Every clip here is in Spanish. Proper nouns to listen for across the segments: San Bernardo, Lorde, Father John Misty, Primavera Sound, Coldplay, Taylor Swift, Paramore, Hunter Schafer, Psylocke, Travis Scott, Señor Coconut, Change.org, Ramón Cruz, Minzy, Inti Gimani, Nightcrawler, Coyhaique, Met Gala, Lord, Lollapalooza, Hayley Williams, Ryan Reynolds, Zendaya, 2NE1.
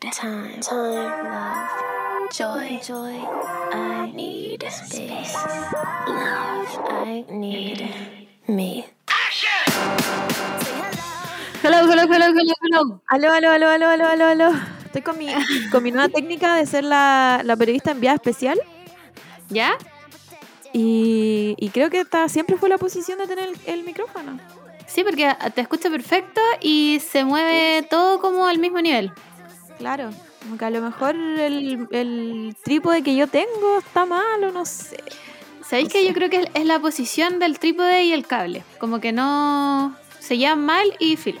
need time, love, joy, I need space, love, I need me. Hello. Aló. Estoy con mi nueva técnica de ser la periodista enviada especial. ¿Ya? Y creo que esta siempre fue la posición de tener el micrófono. Sí, porque te escucha perfecto y se mueve todo como al mismo nivel. Claro, como que a lo mejor el trípode que yo tengo está malo, no sé. ¿Sabéis que yo creo que es la posición del trípode y el cable? Como que no se llevan mal y filo.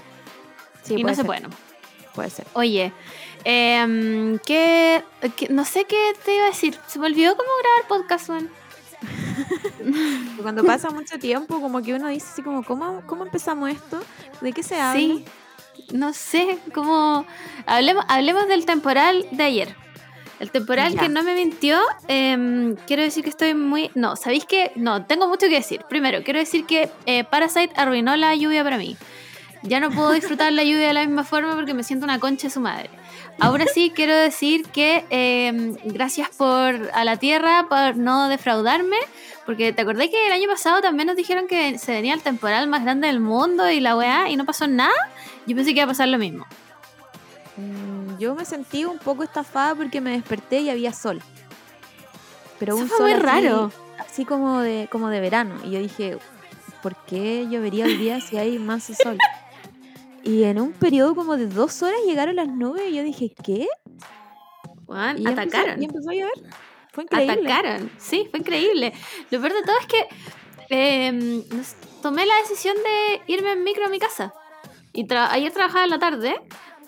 Sí, y no se puede, ¿no? Puede ser. Oye, no sé qué te iba a decir. Se me olvidó cómo grabar podcast, man. Cuando pasa mucho tiempo, como que uno dice así como, ¿cómo empezamos esto? ¿De qué se habla? Sí, no sé, como hablemos del temporal de ayer. El temporal ya. Que no me mintió. Quiero decir que estoy muy... No, ¿sabéis qué? No, tengo mucho que decir. Primero, quiero decir que Parasite arruinó la lluvia para mí. Ya no puedo disfrutar la lluvia de la misma forma porque me siento una concha de su madre. Ahora sí quiero decir que gracias a la tierra por no defraudarme, porque te acordás que el año pasado también nos dijeron que se venía el temporal más grande del mundo y la weá, y no pasó nada. Yo pensé que iba a pasar lo mismo. Yo me sentí un poco estafada porque me desperté y había sol. Pero eso un fue sol muy así, raro, así como de verano. Y yo dije, ¿por qué llovería hoy día si hay más sol? Y en un periodo como de 2 horas llegaron las nubes y yo dije, ¿qué? Juan, atacaron. Empezó a llover. Fue increíble. Atacaron, sí, fue increíble. Lo peor de todo es que tomé la decisión de irme en micro a mi casa. Y ayer trabajaba en la tarde.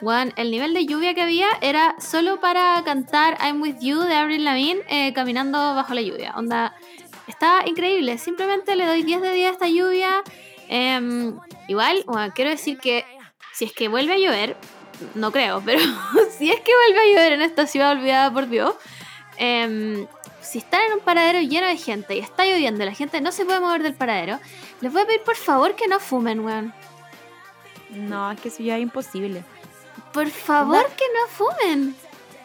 Juan, el nivel de lluvia que había era solo para cantar I'm With You de Avril Lavigne caminando bajo la lluvia. Onda, está increíble. Simplemente le doy 10 de 10 a esta lluvia. Igual, bueno, quiero decir que si es que vuelve a llover, no creo, pero si es que vuelve a llover en esta ciudad olvidada por Dios, si están en un paradero lleno de gente y está lloviendo, la gente no se puede mover del paradero, les voy a pedir por favor que no fumen, weón. No, es que eso ya es imposible. Por favor, onda, que no fumen.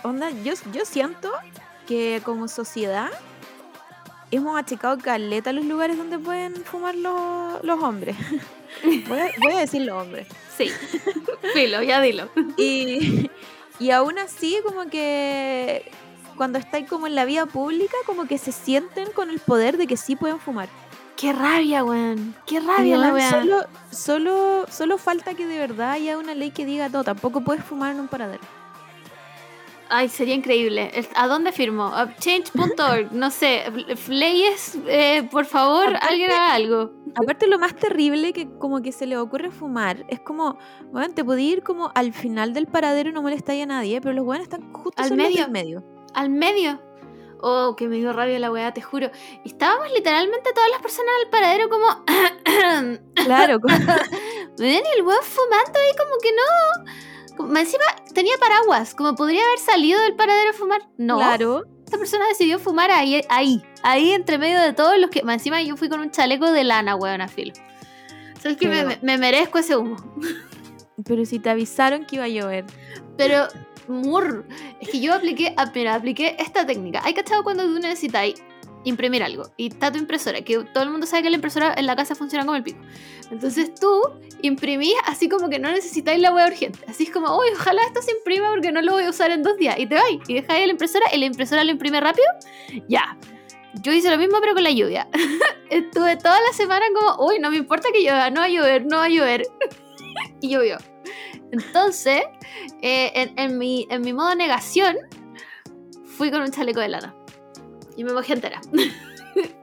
Onda, yo siento que como sociedad hemos achicado caleta los lugares donde pueden fumar los hombres. Voy a decir los hombres. Sí, filo, ya dilo. Y aún así, como que cuando estáis como en la vida pública, como que se sienten con el poder de que sí pueden fumar. ¡Qué rabia, weón! ¡Qué rabia, la weón! Solo falta que de verdad haya una ley que diga, no, tampoco puedes fumar en un paradero. Ay, sería increíble. ¿A dónde firmo? Change.org, no sé. Leyes, por favor, aparte, alguien haga algo. Aparte, lo más terrible que como que se le ocurre fumar es como, bueno, te podía ir como al final del paradero y no molestáis a nadie, pero los weones están justo al medio. Al medio. Oh, que me dio rabia la weá, te juro. Estábamos literalmente todas las personas del paradero como... Claro. Ven y el weón fumando ahí como que no... Encima tenía paraguas, como podría haber salido del paradero a fumar. No, claro. Esta persona decidió fumar ahí entre medio de todos los que... Encima yo fui con un chaleco de lana, weón, a filo. ¿Sabes qué? Me merezco ese humo. Pero si te avisaron que iba a llover. Pero, es que yo apliqué esta técnica. ¿Hay cachado cuando tú necesitáis imprimir algo y está tu impresora, que todo el mundo sabe que la impresora en la casa funciona como el pico? Entonces tú imprimís así como que no necesitáis la wea urgente, así es como, uy, ojalá esto se imprima porque no lo voy a usar en 2 días, y te vais y dejáis a la impresora y la impresora lo imprime rápido. Ya, yo hice lo mismo pero con la lluvia. Estuve toda la semana como, uy, no me importa que llueva, no va a llover. Y llovió. Entonces en mi modo negación fui con un chaleco de lana y me mojé entera.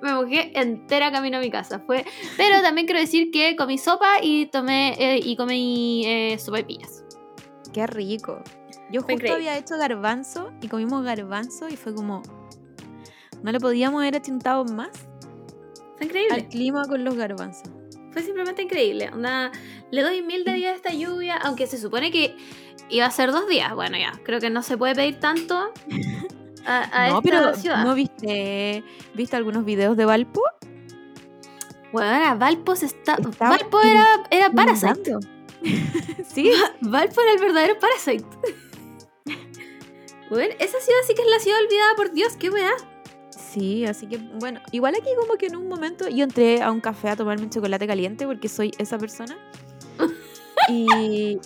Me mojé entera camino a mi casa. Pero también quiero decir que comí sopa y comí sopaipillas. Qué rico. Yo fue justo increíble. Había hecho garbanzo y comimos garbanzo y fue como... No lo podíamos haber achintado más. Fue increíble. Al clima con los garbanzos. Fue simplemente increíble. Onda, le doy 1000 de 10 a esta lluvia, aunque se supone que iba a ser 2 días. Bueno, ya, creo que no se puede pedir tanto... no, pero ciudad. ¿No viste algunos videos de Valpo? Bueno, Valpo se está Valpo era Parasite. Sí, Valpo era el verdadero Parasite. Bueno, esa ciudad sí que es la ciudad olvidada por Dios, qué weá. Sí, así que bueno, igual aquí como que en un momento yo entré a un café a tomarme un chocolate caliente porque soy esa persona. Y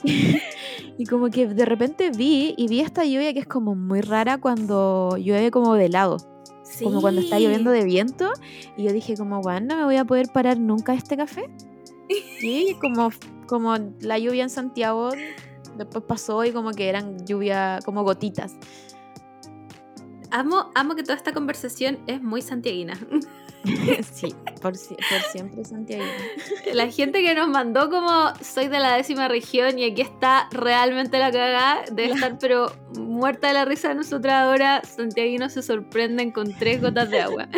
como que de repente vi esta lluvia que es como muy rara cuando llueve como de lado. Sí. Como cuando está lloviendo de viento. Y yo dije como, bueno, no me voy a poder parar nunca a este café. Y como la lluvia en Santiago después pasó y como que eran lluvia, como gotitas. Amo que toda esta conversación es muy santiaguina. Sí, por siempre santiaguina. La gente que nos mandó como soy de la 10ª región y aquí está realmente la cagada, debe estar pero muerta de la risa de nosotras ahora. Santiaguinos se sorprenden con 3 gotas de agua.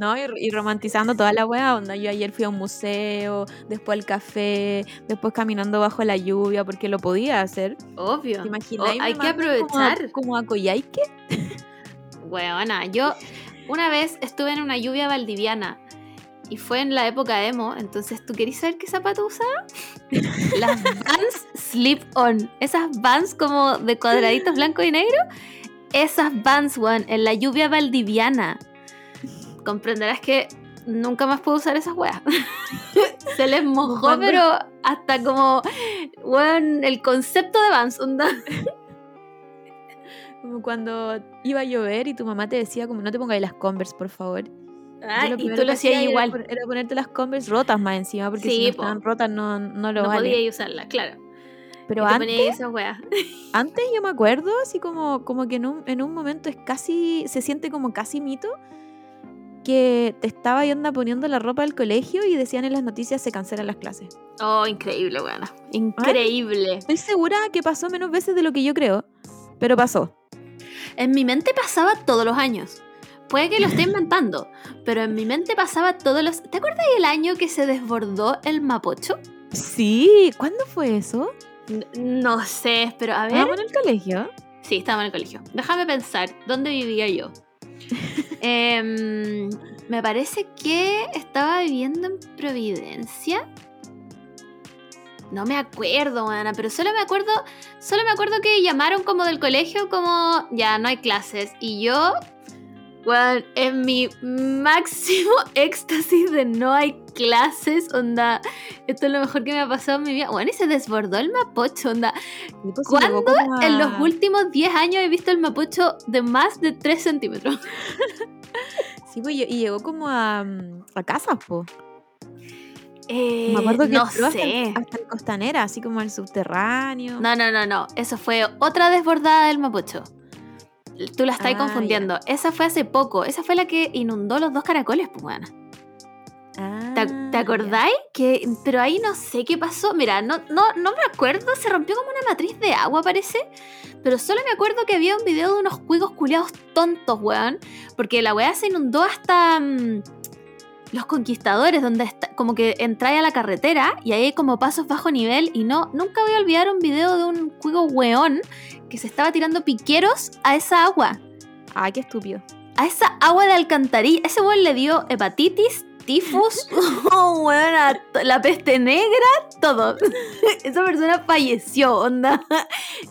No, y romantizando toda la hueá onda. Yo ayer fui a un museo, después al café, después caminando bajo la lluvia porque lo podía hacer. Obvio. ¿Te imaginas? Hay que aprovechar. Como a Coyhaique. Weona, yo una vez estuve en una lluvia valdiviana y fue en la época emo, entonces, ¿tú querís saber qué zapato usaba? Las Vans Slip On, esas Vans como de cuadraditos blanco y negro, esas Vans, weón, en la lluvia valdiviana. Comprenderás que nunca más puedo usar esas weas. Se les mojó, pero hasta como, weón, el concepto de Vans, onda. Como cuando iba a llover y tu mamá te decía como no te pongas las Converse, por favor. Ah, y tú lo hacías igual. Era ponerte las Converse rotas más encima, porque sí, si no estaban rotas no vale. No podías usarlas, claro. Pero antes, esas weas. Antes yo me acuerdo, así como que en un momento es casi, se siente como casi mito, que te estaba y onda poniendo la ropa del colegio y decían en las noticias se cancelan las clases. Oh, increíble, weona. Increíble. Ay, estoy segura que pasó menos veces de lo que yo creo, pero pasó. En mi mente pasaba todos los años. Puede que lo esté inventando, pero en mi mente pasaba todos los... ¿Te acuerdas del año que se desbordó el Mapocho? Sí, ¿cuándo fue eso? No sé, pero a ver... ¿Estábamos en el colegio? Sí, estábamos en el colegio. Déjame pensar, ¿dónde vivía yo? Me parece que estaba viviendo en Providencia... No me acuerdo, Ana, pero solo me acuerdo que llamaron como del colegio como, ya, no hay clases. Y yo, bueno, en mi máximo éxtasis de no hay clases, onda, esto es lo mejor que me ha pasado en mi vida. Bueno, y se desbordó el Mapocho, onda. ¿Cuándo en los últimos 10 años he visto el Mapocho de más de 3 centímetros? Sí, pues, y llegó como a casa, po. Me acuerdo que no sé. Hasta el Costanera, así como el subterráneo. No, eso fue otra desbordada del Mapocho. Tú la estás confundiendo. Ya. Esa fue hace poco, esa fue la que inundó los 2 caracoles, Pumana. ¿Te acordáis? Que, pero ahí no sé qué pasó. Mira, no me acuerdo, se rompió como una matriz de agua, parece. Pero solo me acuerdo que había un video de unos cuicos culiados tontos, weón. Porque la weá se inundó hasta... Los Conquistadores, donde está, como que entráis a la carretera y ahí hay como pasos bajo nivel. Y nunca voy a olvidar un video de un cuico weón que se estaba tirando piqueros a esa agua. Ay, qué estúpido. A esa agua de alcantarilla. Ese weón le dio hepatitis, tifus, weón, la peste negra, todo. Esa persona falleció, onda.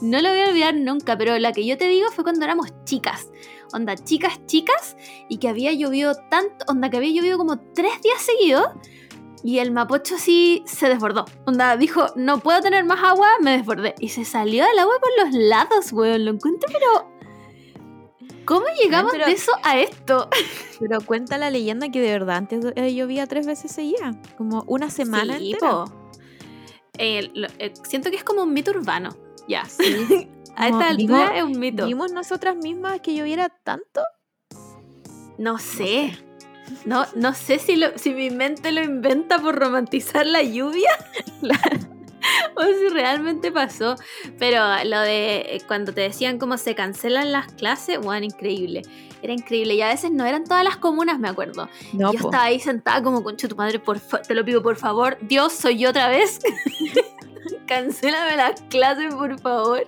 No lo voy a olvidar nunca, pero la que yo te digo fue cuando éramos chicas. Onda, chicas, y que había llovido tanto, onda, que había llovido como 3 días seguidos, y el Mapocho así se desbordó. Onda, dijo, no puedo tener más agua, me desbordé. Y se salió del agua por los lados, weón, lo encuentro, pero... ¿Cómo llegamos de eso a esto? Pero cuenta la leyenda que de verdad antes llovía 3 veces seguida, como una semana entera. Siento que es como un mito urbano, ya. Sí. A esta altura es un mito. ¿Vimos nosotras mismas que lloviera tanto? No sé. No sé si mi mente lo inventa por romantizar la lluvia o si realmente pasó. Pero lo de cuando te decían cómo se cancelan las clases, bueno, increíble. Era increíble. Y a veces no eran todas las comunas, me acuerdo. No, yo estaba ahí sentada como, concha tu madre, te lo pido por favor. Dios, soy yo otra vez. Cancélame las clases, por favor.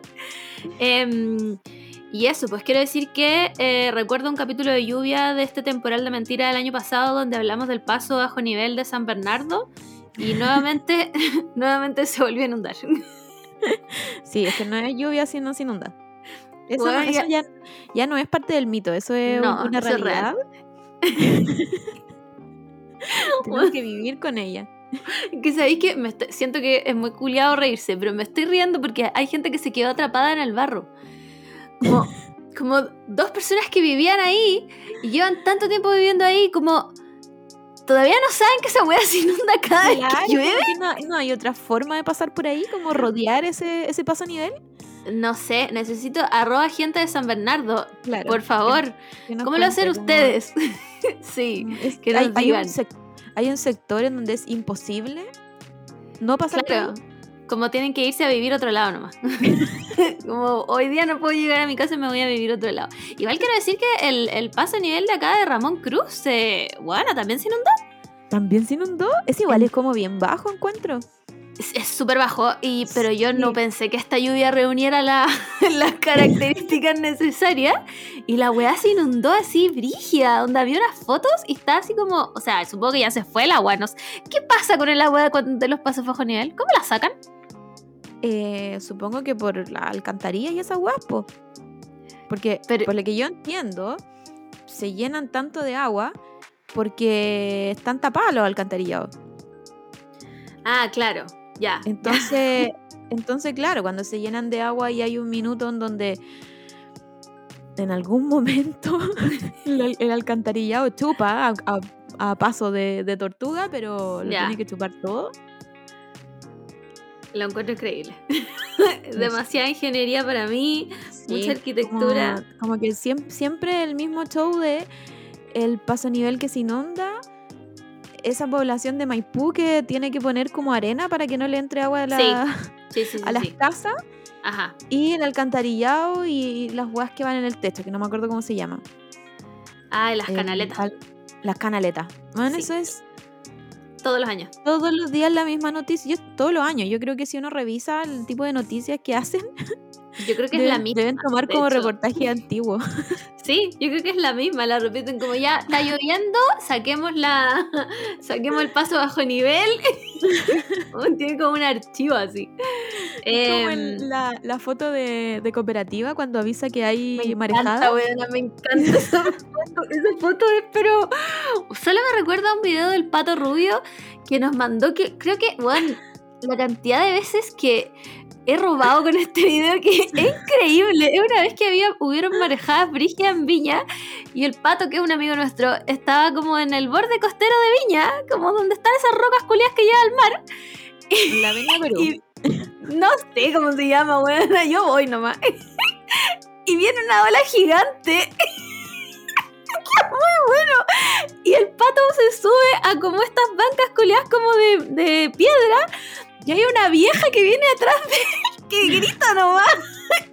Y eso, pues quiero decir que recuerdo un capítulo de lluvia de este temporal de mentira del año pasado donde hablamos del paso bajo nivel de San Bernardo y nuevamente se volvió a inundar. Sí, es que no es lluvia si no se inunda. Eso, bueno, no, eso ya no es parte del mito, eso es una realidad. Tengo que vivir con ella. Que sabéis que siento que es muy culiado reírse, pero me estoy riendo porque hay gente que se quedó atrapada en el barro. Como dos personas que vivían ahí y llevan tanto tiempo viviendo ahí, como todavía no saben que esa weá se inunda cada vez que llueve. No hay otra forma de pasar por ahí, como rodear ese paso a nivel. No sé, necesito @ gente de San Bernardo, claro, por favor. Que no ¿Cómo lo hacen ustedes? Sí, es que nos digan. Hay un sector en donde es imposible no pasar. Claro, como tienen que irse a vivir otro lado nomás. Como hoy día no puedo llegar a mi casa y me voy a vivir otro lado. Igual quiero decir que el paso a nivel de acá de Ramón Cruz, bueno, ¿también se inundó? ¿También se inundó? Es igual, es como bien bajo, encuentro. Es súper bajo, pero yo no pensé que esta lluvia reuniera las características necesarias. Y la weá se inundó así, brígida. Onda, vi unas fotos y está así como... O sea, supongo que ya se fue el agua. No sé. ¿Qué pasa con el agua de los pasos bajo nivel? ¿Cómo la sacan? Supongo que por la alcantarilla y esa weá, po. Porque, por lo que yo entiendo, se llenan tanto de agua porque están tapados los alcantarillados. Ah, claro. Ya. Entonces, claro, cuando se llenan de agua y hay un minuto en donde en algún momento el alcantarillado chupa a paso de tortuga, pero lo tiene que chupar todo. Lo encuentro increíble. Demasiada ingeniería para mí, sí, mucha arquitectura. Como que siempre el mismo show de el paso a nivel que se inunda. Esa población de Maipú que tiene que poner como arena para que no le entre agua a las casas. Ajá. Y el alcantarillado y las huevas que van en el techo, que no me acuerdo cómo se llama. Ah, las canaletas. Las canaletas. Bueno, eso es... Todos los años. Todos los días la misma noticia. Todos los años. Yo creo que si uno revisa el tipo de noticias que hacen... Yo creo que es la misma. Deben tomar como reportaje antiguo. Sí, yo creo que es la misma, la repiten como ya está lloviendo, saquemos el paso bajo nivel. Tiene como un archivo así. Como la foto de cooperativa cuando avisa que hay marejada. Me encanta esa foto, pero solo me recuerda a un video del Pato Rubio que nos mandó, que creo que, bueno, la cantidad de veces que he robado con este video, que es increíble. Es una vez que hubieron marejadas brígidas en Viña y el Pato, que es un amigo nuestro, estaba como en el borde costero de Viña, como donde están esas rocas culiadas que lleva al mar. La Viña Perú. No sé cómo se llama, bueno, yo voy nomás. Y viene una ola gigante. Muy bueno. Y el Pato se sube a como estas bancas culiadas como de piedra. Y hay una vieja que viene atrás de él que grita nomás.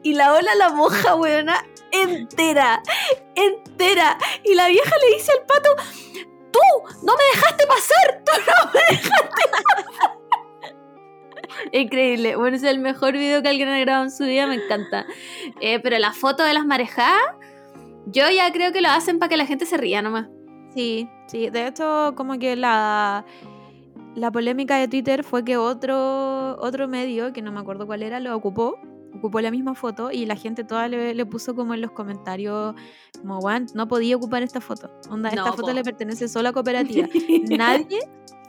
Y la ola la moja, weona, entera. Y la vieja le dice al Pato, tú no me dejaste pasar. Increíble. Bueno, es el mejor video que alguien ha grabado en su vida, me encanta. Pero la foto de las marejadas, yo ya creo que lo hacen para que la gente se ría nomás. Sí. De hecho, como que la polémica de Twitter fue que otro medio, que no me acuerdo cuál era, lo ocupó la misma foto y la gente toda le puso como en los comentarios como, bueno, no podía ocupar esta foto. Esta foto le pertenece solo a cooperativa.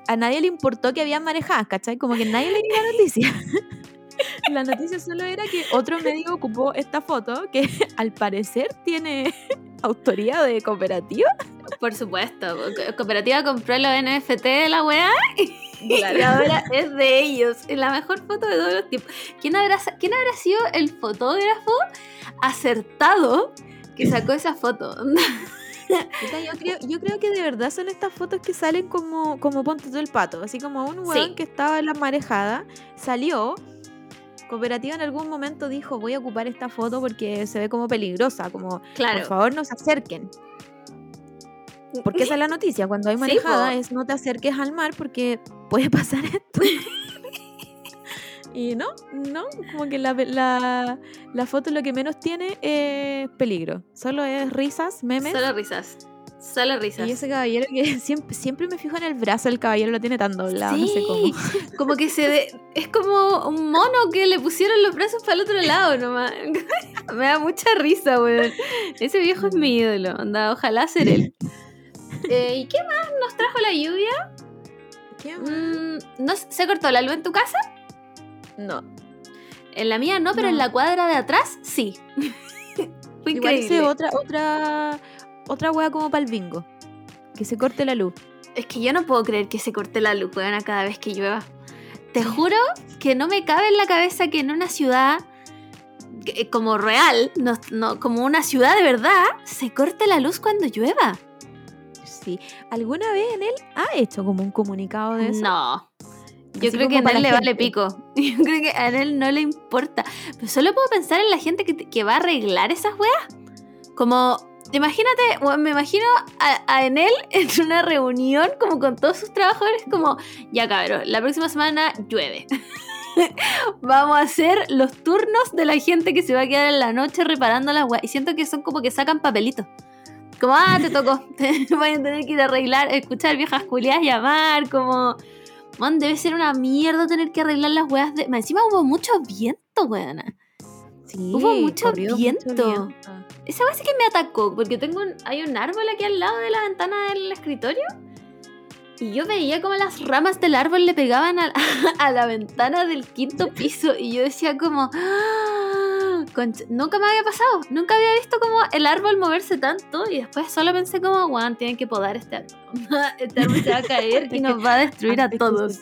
A nadie le importó que había marejadas, ¿cachai? Como que nadie le dio la noticia. La noticia solo era que otro medio ocupó esta foto que al parecer tiene autoría de cooperativa. Por supuesto, cooperativa compró los NFT de la weá y ahora es de ellos. Es la mejor foto de todos los tiempos. ¿Quién habrá sido el fotógrafo acertado que sacó esa foto? Yo creo que de verdad son estas fotos que salen como ponte tú el Pato, así como un weón que estaba en la marejada, salió. Cooperativa en algún momento dijo, voy a ocupar esta foto porque se ve como peligrosa, como por favor no se acerquen. Porque esa es la noticia, cuando hay manejada es no te acerques al mar porque puede pasar esto. Y no, como que la foto lo que menos tiene es peligro, solo es risas, memes. Solo risas. Y ese caballero que siempre me fijo en el brazo, el caballero lo tiene tan doblado, no sé cómo. Como que es como un mono que le pusieron los brazos para el otro lado nomás. Me da mucha risa, weón. Ese viejo es mi ídolo, onda, ojalá ser él. ¿Y qué más nos trajo la lluvia? ¿Qué más? ¿No se cortó la luz en tu casa? No. En la mía no, pero en la cuadra de atrás sí. Fue igual increíble. Otra hueá como para el bingo, que se corte la luz. Es que yo no puedo creer que se corte la luz, weón, cada vez que llueva. Te juro que no me cabe en la cabeza que en una ciudad como real, no, como una ciudad de verdad, se corte la luz cuando llueva. Sí. ¿Alguna vez Enel ha hecho como un comunicado de eso? No. Yo creo que a Enel le vale pico. Yo creo que a Enel no le importa. Pero solo puedo pensar en la gente que va a arreglar esas weas. Como, imagínate, me imagino a Enel en una reunión como con todos sus trabajadores, como, ya cabrón, la próxima semana llueve. Vamos a hacer los turnos de la gente que se va a quedar en la noche reparando las weas. Y siento que son como que sacan papelitos. Como, te tocó, van a tener que ir a arreglar, escuchar viejas culiadas llamar, como, man, debe ser una mierda tener que arreglar las weas de... Encima hubo mucho viento, weona. Sí, hubo mucho viento. Esa wea sí que me atacó, porque hay un árbol aquí al lado de la ventana del escritorio, y yo veía como las ramas del árbol le pegaban a la ventana del quinto piso, y yo decía como... nunca me había pasado, nunca había visto como el árbol moverse tanto, y después solo pensé como, guau, tienen que podar este árbol. Este árbol se va a caer y nos va a destruir a todos.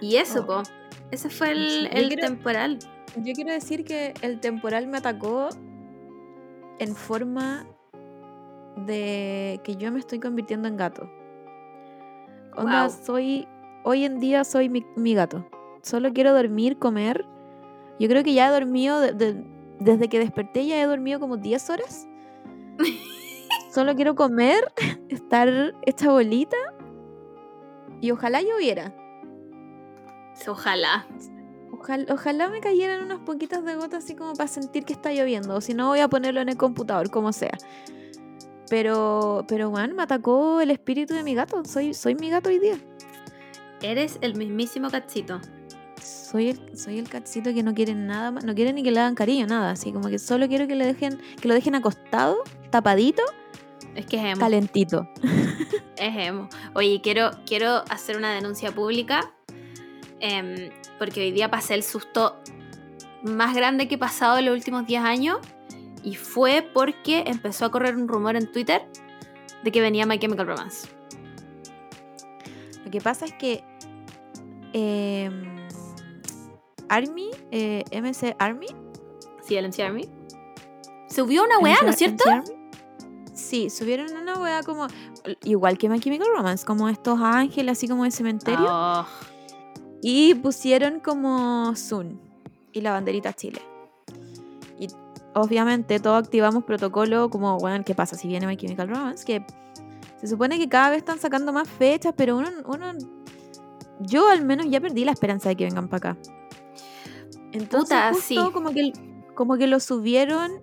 Y eso, ese fue el temporal. Yo quiero decir que el temporal me atacó en forma de que yo me estoy convirtiendo en gato. Onda, hoy en día soy mi gato. Solo quiero dormir, comer. Yo creo que ya he dormido, desde que desperté ya he dormido como 10 horas. Solo quiero comer, estar hecha bolita y ojalá lloviera. Ojalá me cayeran unas poquitas de gotas así como para sentir que está lloviendo. O si no, voy a ponerlo en el computador, como sea. Pero man, me atacó el espíritu de mi gato. Soy mi gato hoy día. Eres el mismísimo cachito. Soy el cachito que no quiere nada más, no quiere ni que le hagan cariño, nada, así como que solo quiero que lo dejen acostado, tapadito, es que es emo. Calentito. Es emo. Oye, quiero hacer una denuncia pública, porque hoy día pasé el susto más grande que he pasado en los últimos 10 años, y fue porque empezó a correr un rumor en Twitter de que venía My Chemical Romance. Lo que pasa es que Army, MC Army. Sí, el MC Army. Subió una weá, ¿no es cierto? Sí, subieron una weá como... Igual que My Chemical Romance, como estos ángeles, así como de cementerio. Oh. Y pusieron como Zoom y la banderita Chile. Y obviamente todos activamos protocolo como, bueno, ¿qué pasa si viene My Chemical Romance? Que se supone que cada vez están sacando más fechas, pero uno yo al menos ya perdí la esperanza de que vengan para acá. Entonces puta, justo sí. como que lo subieron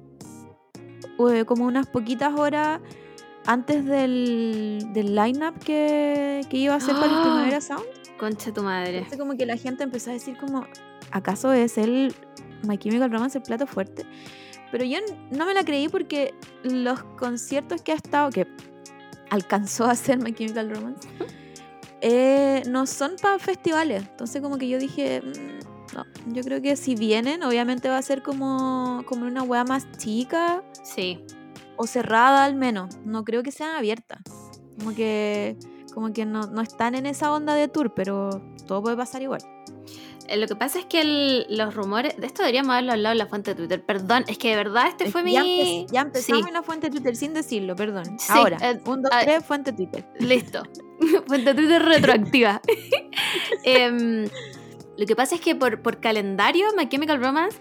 como unas poquitas horas antes del line-up que iba a hacer para el Primavera Sound. Concha tu madre. Entonces como que la gente empezó a decir como, ¿acaso es el My Chemical Romance el plato fuerte? Pero yo no me la creí porque los conciertos que alcanzó a hacer My Chemical Romance, no son para festivales. Entonces como que yo dije... No, yo creo que si vienen, obviamente va a ser como una hueá más chica. Sí. O cerrada al menos. No creo que sean abiertas. Como que no están en esa onda de tour, pero todo puede pasar igual. Lo que pasa es que los rumores... De esto deberíamos haberlo hablado en la fuente de Twitter. Perdón, es que de verdad ya empezamos en la fuente de Twitter sin decirlo, perdón. Sí, ahora, 1, 2, 3, fuente de Twitter. Listo. Fuente de Twitter retroactiva. Lo que pasa es que por calendario My Chemical Romance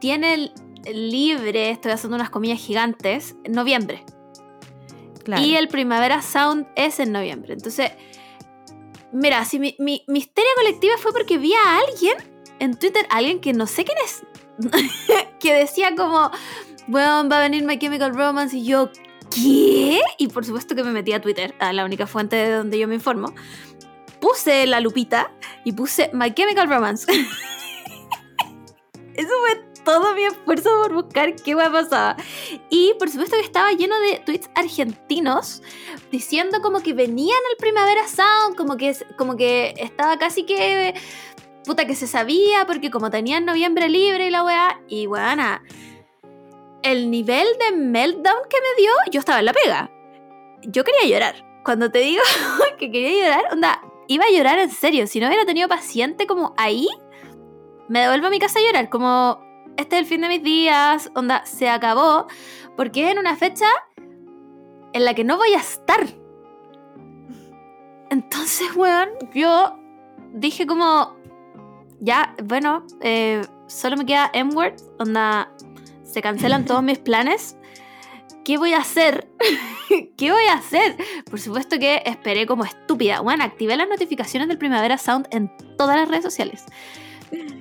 tiene libre, estoy haciendo unas comillas gigantes, en noviembre. Claro. Y el Primavera Sound es en noviembre. Entonces, mira, si mi histeria colectiva fue porque vi a alguien en Twitter, alguien que no sé quién es, que decía como, bueno, va a venir My Chemical Romance, y yo, ¿qué? Y por supuesto que me metí a Twitter, a la única fuente de donde yo me informo. Puse la lupita y puse My Chemical Romance. Eso fue todo mi esfuerzo por buscar qué hueá pasaba. Y por supuesto que estaba lleno de tweets argentinos diciendo como que venían al Primavera Sound, como que estaba casi que... puta que se sabía, porque como tenían noviembre libre y la weá, y weana, el nivel de meltdown que me dio, yo estaba en la pega. Yo quería llorar. Cuando te digo que quería llorar, onda, iba a llorar en serio. Si no hubiera tenido paciente como ahí, me devuelvo a mi casa a llorar, como este es el fin de mis días, onda, se acabó, porque es en una fecha en la que no voy a estar. Entonces, weón, yo dije como... ya, bueno, solo me queda M-Word, onda, se cancelan todos mis planes. ¿Qué voy a hacer? ¿Qué voy a hacer? Por supuesto que esperé como estúpida. Bueno, activé las notificaciones del Primavera Sound en todas las redes sociales.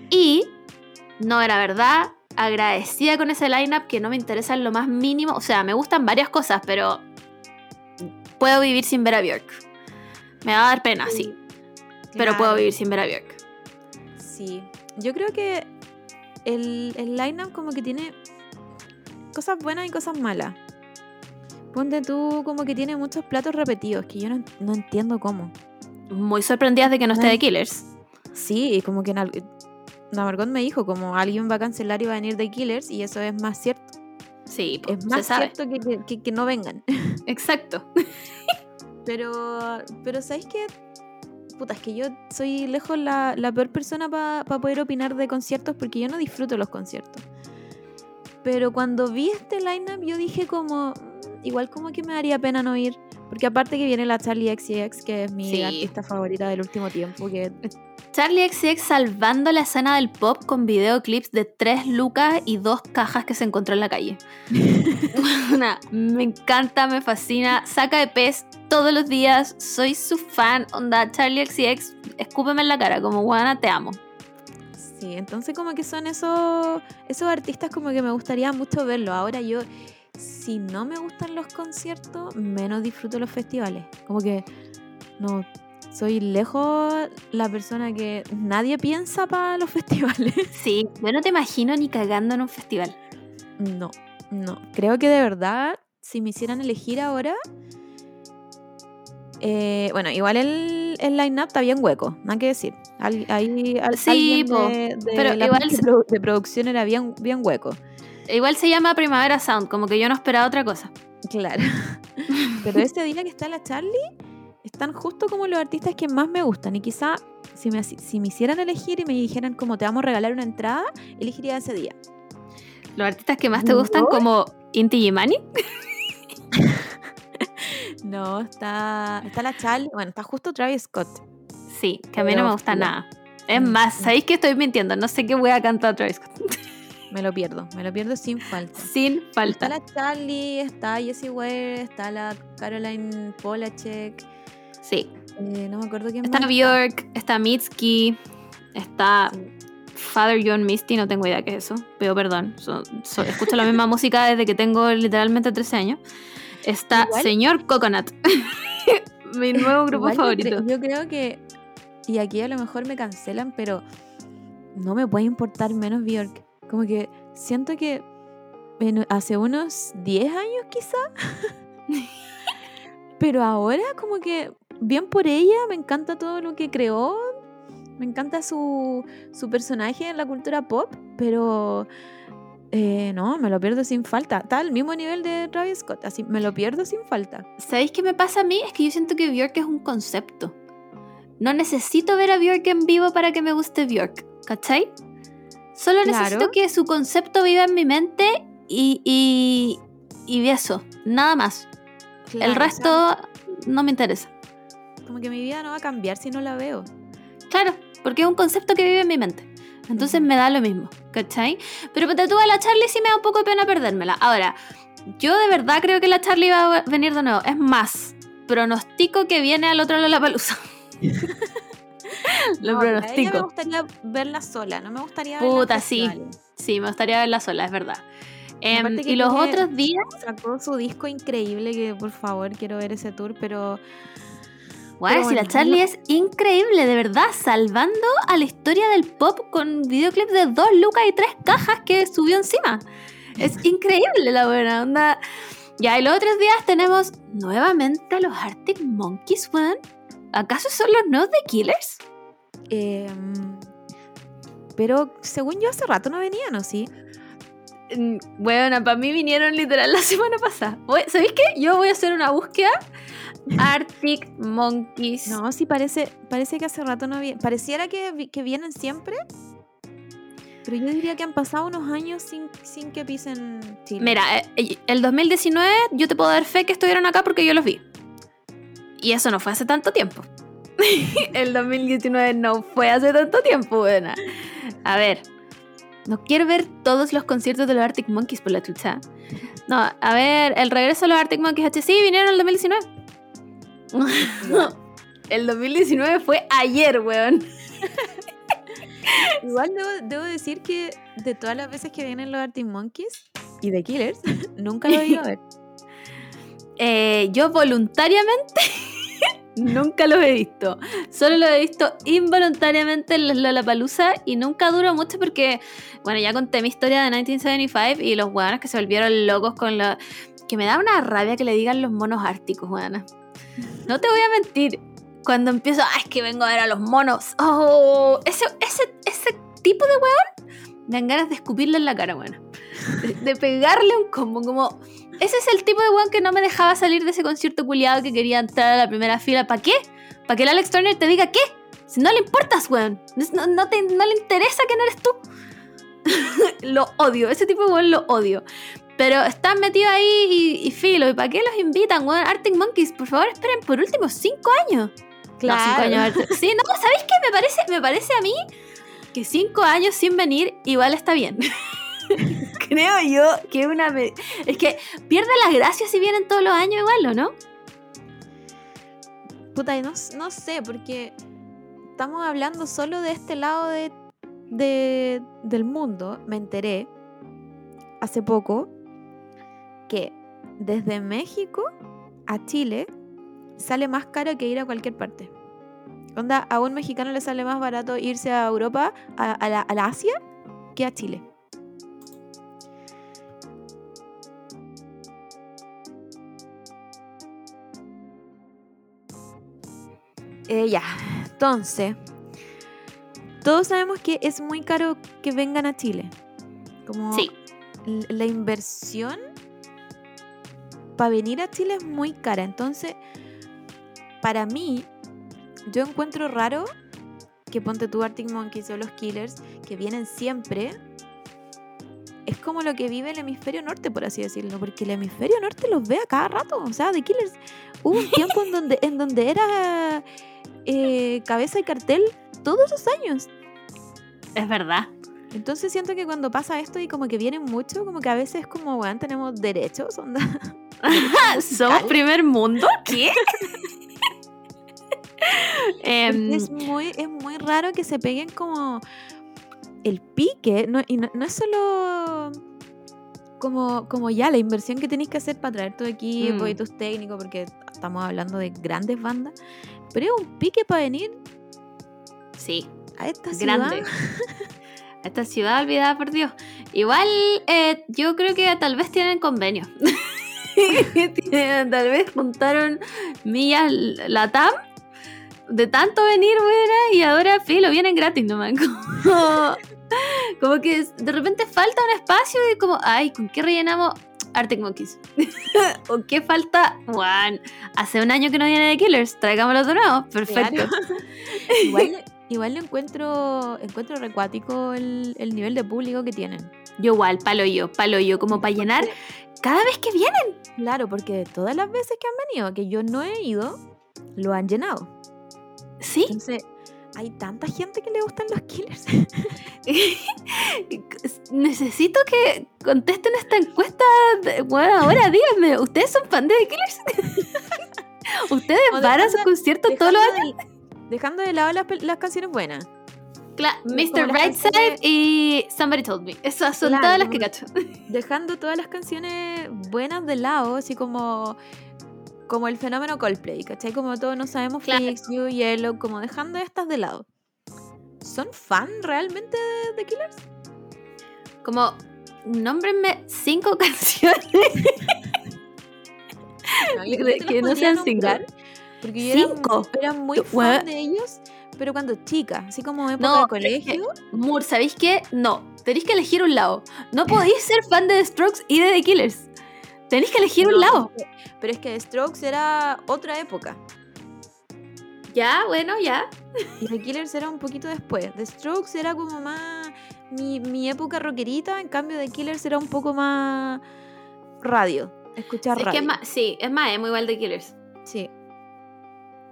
Y no era verdad, agradecida con ese lineup que no me interesa en lo más mínimo. O sea, me gustan varias cosas, pero puedo vivir sin ver a Björk. Me va a dar pena, sí. Pero puedo vivir sin ver a Björk. Sí, yo creo que el line-up como que tiene cosas buenas y cosas malas. Ponte tú, como que tiene muchos platos repetidos, que yo no entiendo cómo. Muy sorprendidas de que no esté The Killers. Sí, como que Namargot me dijo, como alguien va a cancelar y va a venir The Killers, y eso es más cierto. Sí, pues, es más cierto que no vengan. Exacto. Pero ¿sabes qué? Puta, es que yo soy lejos la peor persona para poder opinar de conciertos, porque yo no disfruto los conciertos. Pero cuando vi este lineup yo dije como, igual como que me daría pena no ir, porque aparte que viene la Charli XCX, que es mi artista favorita del último tiempo. Que... Charli XCX salvando la escena del pop con videoclips de 3 lucas y 2 cajas que se encontró en la calle. Me encanta, me fascina, saca EPs todos los días, soy su fan, onda, Charli XCX, escúpeme en la cara, como guana, te amo. Sí, entonces como que son esos artistas como que me gustaría mucho verlos. Ahora yo, si no me gustan los conciertos, menos disfruto los festivales. Como que no, soy lejos la persona que nadie piensa para los festivales. Sí, yo no te imagino ni cagando en un festival. No, creo que de verdad, si me hicieran elegir ahora... bueno, igual el line-up está bien hueco, nada que decir. Pero igual de producción era bien hueco. Igual se llama Primavera Sound, como que yo no esperaba otra cosa. Claro. Pero este día que está la Charli, están justo como los artistas que más me gustan. Y quizá si me hicieran elegir y me dijeran como te vamos a regalar una entrada, elegiría ese día. ¿Los artistas que más te gustan como Inti Gimani? No, está la Charli. Bueno, está justo Travis Scott. Sí, que a mí no me gusta nada. Es más, ¿sabéis que estoy mintiendo? No sé qué voy a cantar a Travis Scott. Me lo pierdo sin falta. Está la Charli, está Jessie Ware, está la Caroline Polachek. Sí. No me acuerdo quién está más. Björk, está Mitski, está Father John Misty, no tengo idea qué es eso. Pero perdón, escucho la misma música desde que tengo literalmente 13 años. Está igual, Señor Coconut, mi nuevo grupo favorito. Yo creo que, y aquí a lo mejor me cancelan, pero no me puede importar menos Björk. Como que siento que hace unos 10 años quizá, pero ahora como que bien por ella, me encanta todo lo que creó, me encanta su personaje en la cultura pop, pero... no, me lo pierdo sin falta. Está al mismo nivel de Travis Scott, así me lo pierdo sin falta. ¿Sabéis qué me pasa a mí? Es que yo siento que Björk es un concepto. No necesito ver a Björk en vivo para que me guste Björk, ¿cachai? Solo necesito que su concepto viva en mi mente y eso, nada más. Claro, el resto no me interesa. Como que mi vida no va a cambiar si no la veo. Claro, porque es un concepto que vive en mi mente. Entonces me da lo mismo, ¿cachai? Pero para tú a la Charli sí me da un poco de pena perdérmela. Ahora, yo de verdad creo que la Charli va a venir de nuevo. Es más, pronostico que viene al otro Lollapalooza. Lo pronostico. A ella me gustaría verla sola, no me gustaría verla. Puta, sí. Sí, me gustaría verla sola, es verdad. Y los otros días... sacó su disco increíble, que por favor quiero ver ese tour, pero... Wow, bueno, si la Charli es increíble, de verdad, salvando a la historia del pop con videoclips de 2 lucas y 3 cajas que subió encima. Es increíble la buena onda. Ya, y los otros días tenemos nuevamente a los Arctic Monkeys, weón. ¿Acaso son los nuevos The Killers? Pero según yo hace rato no venían, ¿o sí? Bueno, para mí vinieron literal la semana pasada. ¿Sabéis qué? Yo voy a hacer una búsqueda. Arctic Monkeys. No, sí, parece que hace rato no vienen. Pareciera que vienen siempre, pero yo diría que han pasado unos años sin que pisen Chile. Mira, el 2019 yo te puedo dar fe que estuvieron acá porque yo los vi. Y eso no fue hace tanto tiempo. El 2019 no fue hace tanto tiempo, buena. A ver, no quiero ver todos los conciertos de los Arctic Monkeys por la chucha. No, a ver, el regreso de los Arctic Monkeys, sí, vinieron el 2019. No, el 2019 fue ayer, weón. Igual debo decir que de todas las veces que vienen los Arctic Monkeys y The Killers, nunca los he ido a ver. Yo voluntariamente nunca los he visto. Solo los he visto involuntariamente en los Lollapalooza y nunca duró mucho porque, bueno, ya conté mi historia de 1975 y los weones que se volvieron locos con la... Que me da una rabia que le digan los monos árticos, weones. No te voy a mentir, cuando empiezo, es que vengo a ver a los monos. Oh, ese tipo de weón, me dan ganas de escupirle en la cara, weón. De pegarle un combo, como... Ese es el tipo de weón que no me dejaba salir de ese concierto culiado que quería entrar a la primera fila. ¿Para qué? ¿Para que el Alex Turner te diga qué? Si no le importas, weón. No le interesa que no eres tú. Lo odio, ese tipo de weón lo odio. Pero están metidos ahí y filo. ¿Y para qué los invitan, weón? Arctic Monkeys, por favor, esperen por último 5 años. Claro. No, 5 años. Sí, no, ¿sabéis qué? Me parece a mí que 5 años sin venir igual está bien. Creo yo que es que pierde la gracia si vienen todos los años igual, ¿o no? Puta, no sé, porque estamos hablando solo de este lado del mundo. Me enteré hace poco que desde México a Chile sale más caro que ir a cualquier parte. Onda, a un mexicano le sale más barato irse a Europa, a la Asia, que a Chile. Ya, entonces, todos sabemos que es muy caro que vengan a Chile. Como sí. La inversión para venir a Chile es muy cara. Entonces, para mí, yo encuentro raro que ponte tú Arctic Monkeys o los Killers, que vienen siempre. Es como lo que vive el hemisferio norte, por así decirlo, porque el hemisferio norte los ve a cada rato. O sea, The Killers, hubo un tiempo en donde era cabeza y cartel todos los años. Es verdad. Entonces siento que cuando pasa esto y como que vienen mucho, como que a veces es como, weón, tenemos derechos, onda. ¿Somos primer mundo? ¿Qué? Es muy raro que se peguen como el pique, no, y no es solo como ya la inversión que tenés que hacer para traer tu equipo y tus técnicos, porque estamos hablando de grandes bandas, pero es un pique para venir. Sí, a esta grande ciudad. Esta ciudad olvidada por Dios. Igual yo creo que tal vez tienen convenio. Tal vez juntaron millas la TAM de tanto venir, buena, y ahora filo, vienen gratis nomás. Como que de repente falta un espacio y como, ay, ¿con qué rellenamos Arctic Monkeys? ¿O qué falta? Juan, hace un año que no viene The Killers, traigámoslo de nuevo. Perfecto. Igual encuentro recuático el nivel de público que tienen. Yo igual, palo yo, como para llenar cada vez que vienen. Claro, porque todas las veces que han venido, que yo no he ido, lo han llenado. Sí. Entonces, hay tanta gente que le gustan los Killers. Necesito que contesten esta encuesta. Bueno, ahora díganme, ¿ustedes son fan de The Killers? ¿Ustedes van a sus conciertos todos los años? Dejando de lado las canciones buenas. Mr. Brightside canciones... y Somebody Told Me. Esas son todas las que cacho. Dejando todas las canciones buenas de lado, así como como el fenómeno Coldplay, ¿cachai? Como todos no sabemos, claro. Felix, You, Yellow, como dejando estas de lado. ¿Son fan realmente de The Killers? Como, nómbrenme 5 canciones no, que no sean nombrar, porque yo era muy fan de ellos, pero cuando chica, así como época de colegio. Mur, ¿sabéis qué? No, tenéis que elegir un lado. No podéis ser fan de The Strokes y de The Killers. Tenéis que elegir un lado. Pero es que The Strokes era otra época. Ya, bueno, ya. Y The Killers era un poquito después. The Strokes era como más mi época rockerita, en cambio The Killers era un poco más radio, escuchar radio. Es que es más emo igual The Killers. Sí.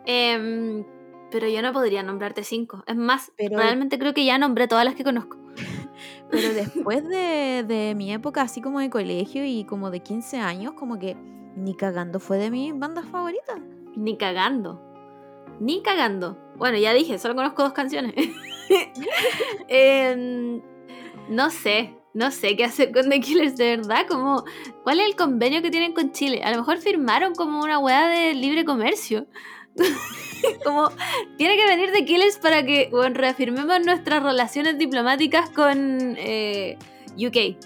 Pero yo no podría nombrarte 5. Es más, pero realmente creo que ya nombré todas las que conozco. Pero después de mi época así como de colegio y como de 15 años, como que ni cagando fue de mis bandas favoritas. Ni cagando. Bueno, ya dije, solo conozco 2 canciones. No sé qué hacer con The Killers, de verdad. Como, ¿cuál es el convenio que tienen con Chile? A lo mejor firmaron como una weá de libre comercio. Como, tiene que venir The Killers para que, bueno, reafirmemos nuestras relaciones diplomáticas con UK.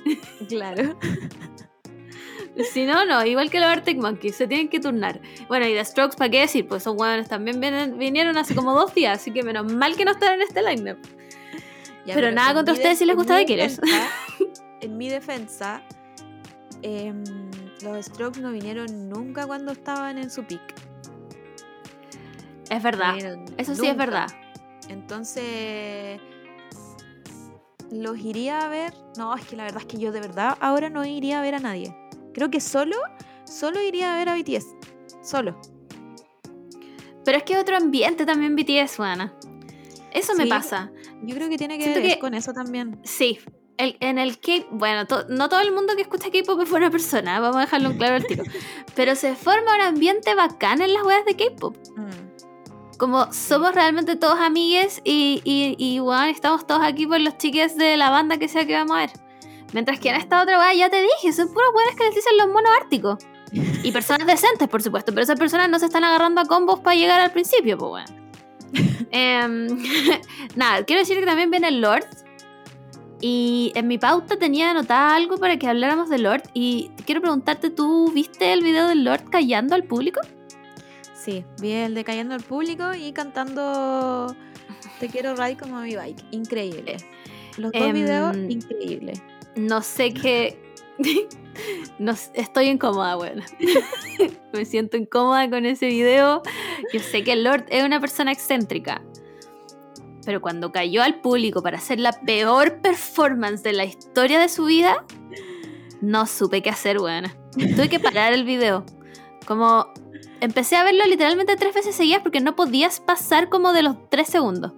Claro. Si no, igual que los Arctic Monkeys, se tienen que turnar. Bueno, y The Strokes, ¿para qué decir? Pues son hueones, también vinieron hace como 2 días, así que menos mal que no están en este lineup. Pero nada contra ustedes si les gusta The Killers. En mi defensa, los Strokes no vinieron nunca cuando estaban en su peak. Es verdad, eso sí es verdad. Entonces, ¿los iría a ver? No, es que la verdad es que yo de verdad ahora no iría a ver a nadie. Creo que solo iría a ver a BTS. Solo. Pero es que otro ambiente también BTS, Juana. Eso sí, me pasa. Yo creo que tiene que ver con eso también. Sí. No todo el mundo que escucha K-pop es buena persona. Vamos a dejarlo en claro al tiro. Pero se forma un ambiente bacán en las weas de K-pop. Como somos realmente todos amigues y bueno, estamos todos aquí por los chiques de la banda que sea que vamos a ver. Mientras que en esta otra weá, ya te dije, son puros weones que les dicen los monos árticos. Y personas decentes, por supuesto, pero esas personas no se están agarrando a combos para llegar al principio, pues weón. Nada, quiero decir que también viene el Lord. Y en mi pauta tenía anotada algo para que habláramos de Lord. Y quiero preguntarte, ¿tú viste el video del Lord callando al público? Sí, vi el de callando al público y cantando Te quiero ride como mi bike. Increíble. Los 2 videos, increíble. No sé qué. Estoy incómoda, weón. Me siento incómoda con ese video. Yo sé que el Lord es una persona excéntrica, pero cuando cayó al público para hacer la peor performance de la historia de su vida, no supe qué hacer, weón. Tuve que parar el video. Como, empecé a verlo literalmente 3 veces seguidas porque no podías pasar como de los 3 segundos.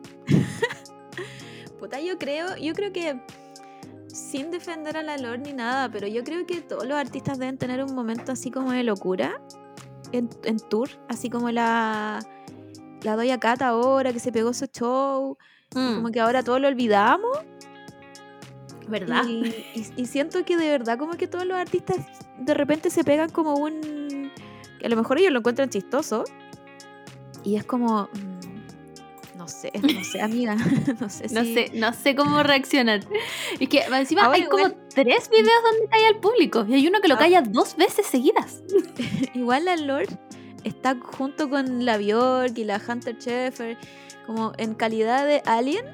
Puta, yo creo que, sin defender a la Lord ni nada, pero yo creo que todos los artistas deben tener un momento así como de locura en tour, así como la Doja Cat ahora que se pegó su show, como que ahora todo lo olvidamos, ¿verdad? Y siento que de verdad como que todos los artistas de repente se pegan como a lo mejor ellos lo encuentran chistoso y es como no sé, amiga. No sé cómo reaccionar. Es que encima ahora hay igual, como 3 videos donde calla al público y hay uno que lo calla 2 veces seguidas. Igual la Lorde está junto con la Björk y la Hunter Schafer como en calidad de alien.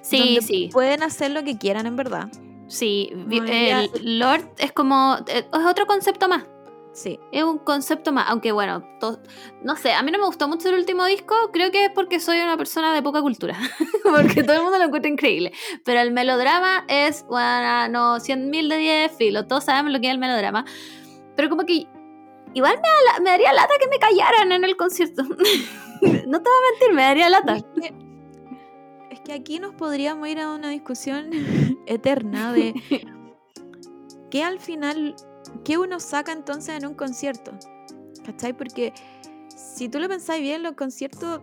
Sí, donde sí. Pueden hacer lo que quieran en verdad. Sí, el Lorde es como es otro concepto más. Sí. Es un concepto más, aunque bueno, no sé, a mí no me gustó mucho el último disco, creo que es porque soy una persona de poca cultura, porque todo el mundo lo encuentra increíble, pero el melodrama es, bueno, no, 100.000 de 10 filo, todos sabemos lo que es el melodrama, pero como que igual me daría lata que me callaran en el concierto. No te voy a mentir, me daría lata. Es que aquí nos podríamos ir a una discusión eterna de que al final, ¿qué uno saca entonces en un concierto? ¿Cachai? Porque si tú lo pensáis bien, los conciertos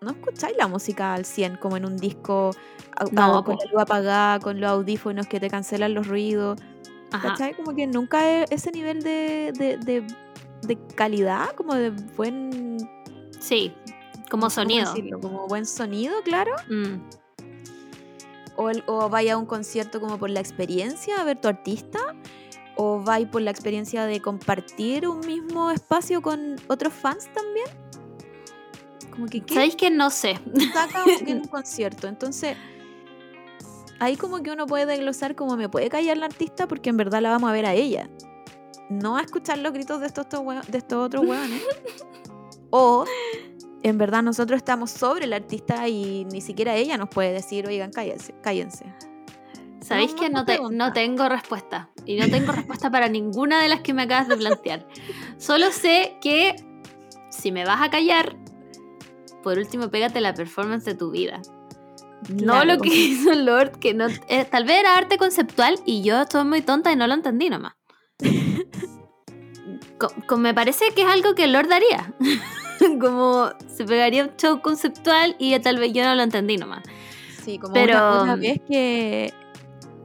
no escucháis la música al 100 como en un disco, con la luz apagada, con los audífonos que te cancelan los ruidos. Ajá. ¿Cachai? Como que nunca ese nivel de de calidad, como de buen... Sí, como sonido. Como buen sonido, claro. Mm. O vaya a un concierto como por la experiencia, a ver tu artista, o vaya por la experiencia de compartir un mismo espacio con otros fans también. Como que, ¿qué? ¿Sabéis que no sé? Saca en un concierto, entonces... Ahí como que uno puede desglosar como me puede callar la artista porque en verdad la vamos a ver a ella. No a escuchar los gritos de estos otros hueones. O en verdad nosotros estamos sobre la artista y ni siquiera ella nos puede decir, oigan, cállense. ¿Sabéis que no tengo respuesta? Y no tengo respuesta para ninguna de las que me acabas de plantear. Solo sé que si me vas a callar, por último pégate la performance de tu vida. No, claro. Lo que hizo Lord, que no, tal vez era arte conceptual y yo estoy muy tonta y no lo entendí nomás. Me parece que es algo que Lord haría. Como se pegaría un show conceptual y tal vez yo no lo entendí nomás. Sí, como pero... una vez que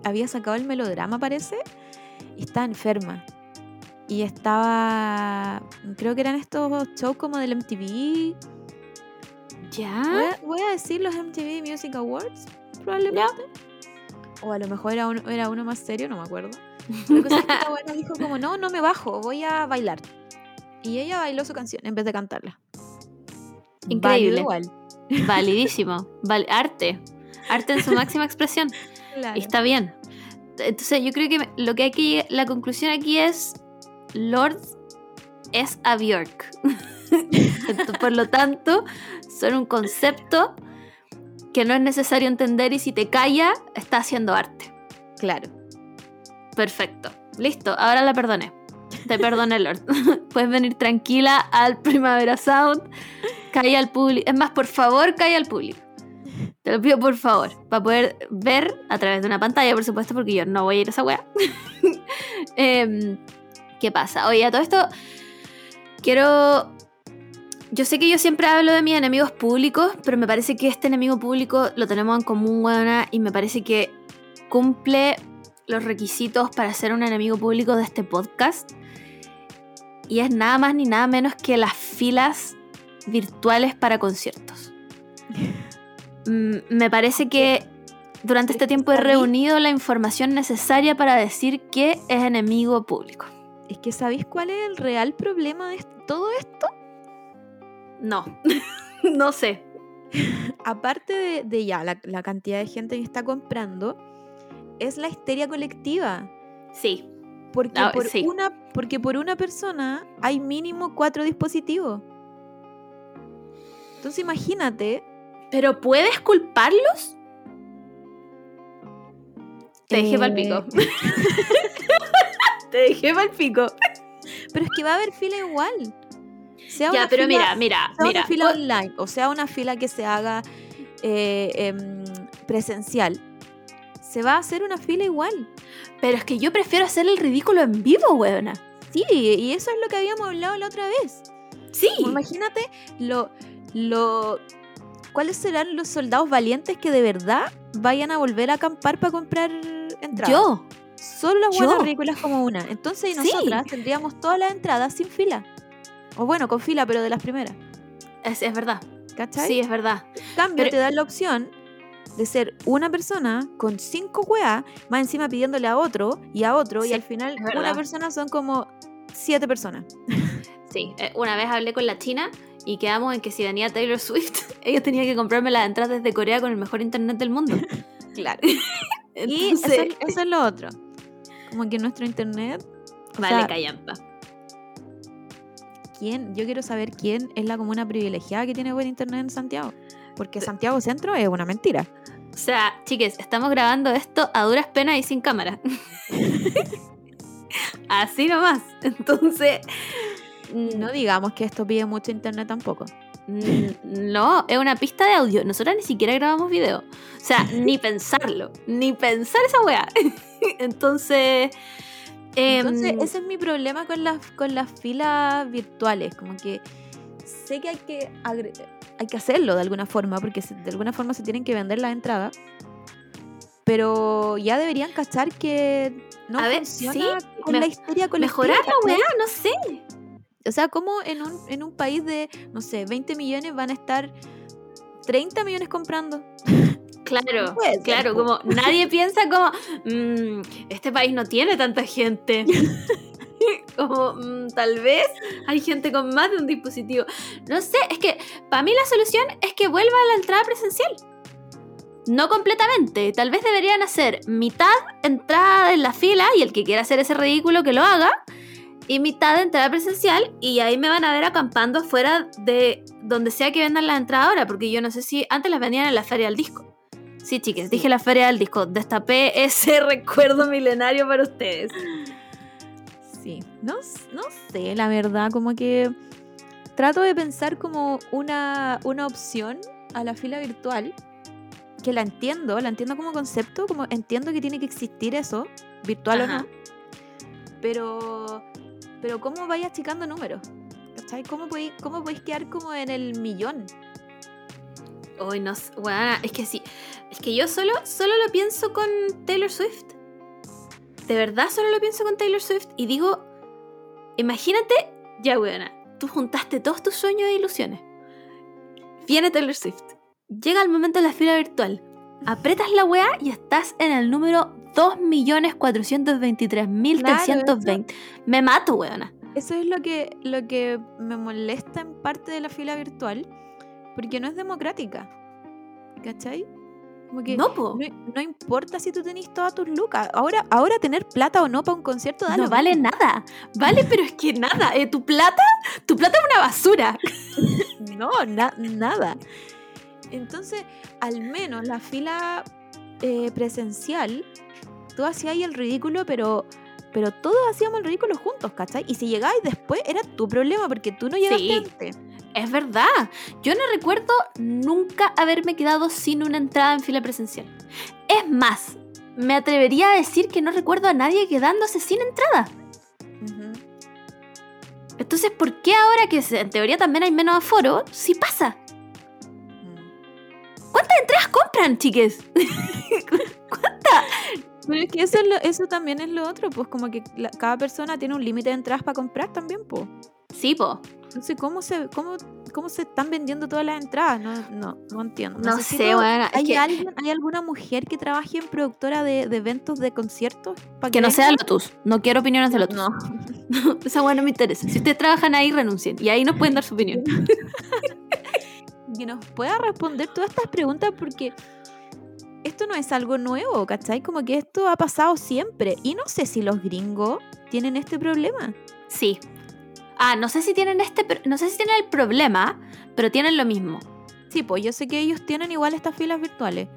había sacado el melodrama, parece, y estaba enferma. Y estaba... Creo que eran estos shows como del MTV... ¿Ya? Voy a decir los MTV Music Awards, probablemente. ¿Ya? O a lo mejor era uno más serio, no me acuerdo. La cosa es que esta buena dijo como, no me bajo, voy a bailar. Y ella bailó su canción en vez de cantarla. Increíble. Válido igual. Validísimo. Arte en su máxima expresión. Claro. Está bien. Entonces yo creo que la conclusión aquí es, Lord es a Björk. Por lo tanto, son un concepto que no es necesario entender y si te calla, está haciendo arte. Claro. Perfecto. Listo, ahora la perdoné. Te perdoné, Lord. Puedes venir tranquila al Primavera Sound. Calla al público. Es más, por favor, calla al público. Te lo pido, por favor. Para poder ver a través de una pantalla, por supuesto, porque yo no voy a ir a esa wea. ¿Qué pasa? Oye, a todo esto quiero... Yo sé que yo siempre hablo de mis enemigos públicos, pero me parece que este enemigo público lo tenemos en común, weona, y me parece que cumple los requisitos para ser un enemigo público de este podcast. Y es nada más ni nada menos que las filas virtuales para conciertos. Me parece que durante este tiempo he reunido la información necesaria para decir que es enemigo público. Es que ¿sabéis cuál es el real problema de todo esto? No, no sé. Aparte de ya la cantidad de gente que está comprando, es la histeria colectiva. Sí. Porque por una persona hay mínimo 4 dispositivos. Entonces imagínate. ¿Pero puedes culparlos? Te dejé pa'l pico. Te dejé pa'l pico. Pero es que va a haber fila igual. Sea ya, pero fila, mira. Una fila online, o sea, una fila que se haga presencial. Se va a hacer una fila igual. Pero es que yo prefiero hacer el ridículo en vivo, huevona. Sí, y eso es lo que habíamos hablado la otra vez. Sí. Imagínate ¿cuáles serán los soldados valientes que de verdad vayan a volver a acampar para comprar entradas? Yo. Solo las buenas ridículas como una. Entonces, nosotras tendríamos todas las entradas sin fila. O bueno, con fila, pero de las primeras. Es verdad. ¿Cachai? Sí, es verdad. En cambio, pero... te dan la opción de ser una persona con 5 weas, más encima pidiéndole a otro, sí, y al final una persona son como 7 personas. Sí, una vez hablé con la China y quedamos en que si venía Taylor Swift, ellos tenían que comprarme las entradas desde Corea con el mejor internet del mundo. Claro. Entonces... Y eso es lo otro. Como que nuestro internet... Vale, callampa. Yo quiero saber quién es la comuna privilegiada que tiene buen internet en Santiago. Porque Santiago Centro es una mentira. O sea, chiques, estamos grabando esto a duras penas y sin cámara. Así nomás. Entonces, no digamos que esto pide mucho internet tampoco. No, es una pista de audio. Nosotras ni siquiera grabamos video. O sea, ni pensarlo. Ni pensar esa weá. Entonces, ese es mi problema con las filas virtuales. Como que sé que hay que hacerlo de alguna forma, porque de alguna forma se tienen que vender las entradas, pero ya deberían cachar que no funciona con la histeria colectiva. Mejorar la weá, no sé. O sea, ¿cómo en un país de, no sé, 20 millones van a estar 30 millones comprando? Claro, claro, como nadie piensa como, este país no tiene tanta gente. Como, tal vez hay gente con más de un dispositivo. No sé, es que para mí la solución es que vuelva a la entrada presencial. No completamente, tal vez deberían hacer mitad entrada en la fila y el que quiera hacer ese ridículo que lo haga, y mitad de entrada presencial, y ahí me van a ver acampando afuera de donde sea que vendan las entradas ahora, porque yo no sé si antes las vendían en la Feria del Disco. Sí, chiques, dije la Feria del Disco, destapé ese recuerdo milenario para ustedes. Sí, no sé, la verdad, como que trato de pensar como una opción a la fila virtual, que la entiendo como concepto, como entiendo que tiene que existir eso, virtual Ajá. o no, pero ¿cómo vais achicando números? ¿Cachai? ¿Cómo podéis quedar como en el millón? Uy, no sé, bueno, es que sí, es que yo solo lo pienso con Taylor Swift. De verdad solo lo pienso con Taylor Swift y digo, imagínate, ya weona, tú juntaste todos tus sueños e ilusiones. Viene Taylor Swift, llega el momento de la fila virtual, aprietas la weá y estás en el número 2.423.320. Claro, me mato, weona. Eso es lo que me molesta en parte de la fila virtual, porque no es democrática, ¿cachai? Como que no importa si tú tenés todas tus lucas. Ahora tener plata o no para un concierto no vale nada. Vale, pero es que nada. Tu plata es una basura. Nada. Entonces, al menos la fila presencial, tú hacías ahí el ridículo, pero todos hacíamos el ridículo juntos, ¿cachai? Y si llegabas después era tu problema porque tú no llegaste antes. Es verdad, yo no recuerdo nunca haberme quedado sin una entrada en fila presencial. Es más, me atrevería a decir que no recuerdo a nadie quedándose sin entrada. Uh-huh. Entonces, ¿por qué ahora que en teoría también hay menos aforo, sí pasa? ¿Cuántas entradas compran, chiques? ¿Cuántas? Pero es que eso también es lo otro, pues como que cada persona tiene un límite de entradas para comprar también, pues. Sí, pues. Entonces, ¿cómo se están vendiendo todas las entradas? No entiendo. No sé, bueno. ¿Hay alguna mujer que trabaje en productora de eventos, de conciertos? Que no sea Lotus. No quiero opiniones de Lotus. No. Esa hueá no me interesa. Si ustedes trabajan ahí, renuncien. Y ahí nos pueden dar su opinión. Que nos pueda responder todas estas preguntas, porque esto no es algo nuevo, ¿cachai? Como que esto ha pasado siempre. Y no sé si los gringos tienen este problema. Sí. Ah, no sé si tienen el problema, pero tienen lo mismo. Sí, pues yo sé que ellos tienen igual estas filas virtuales.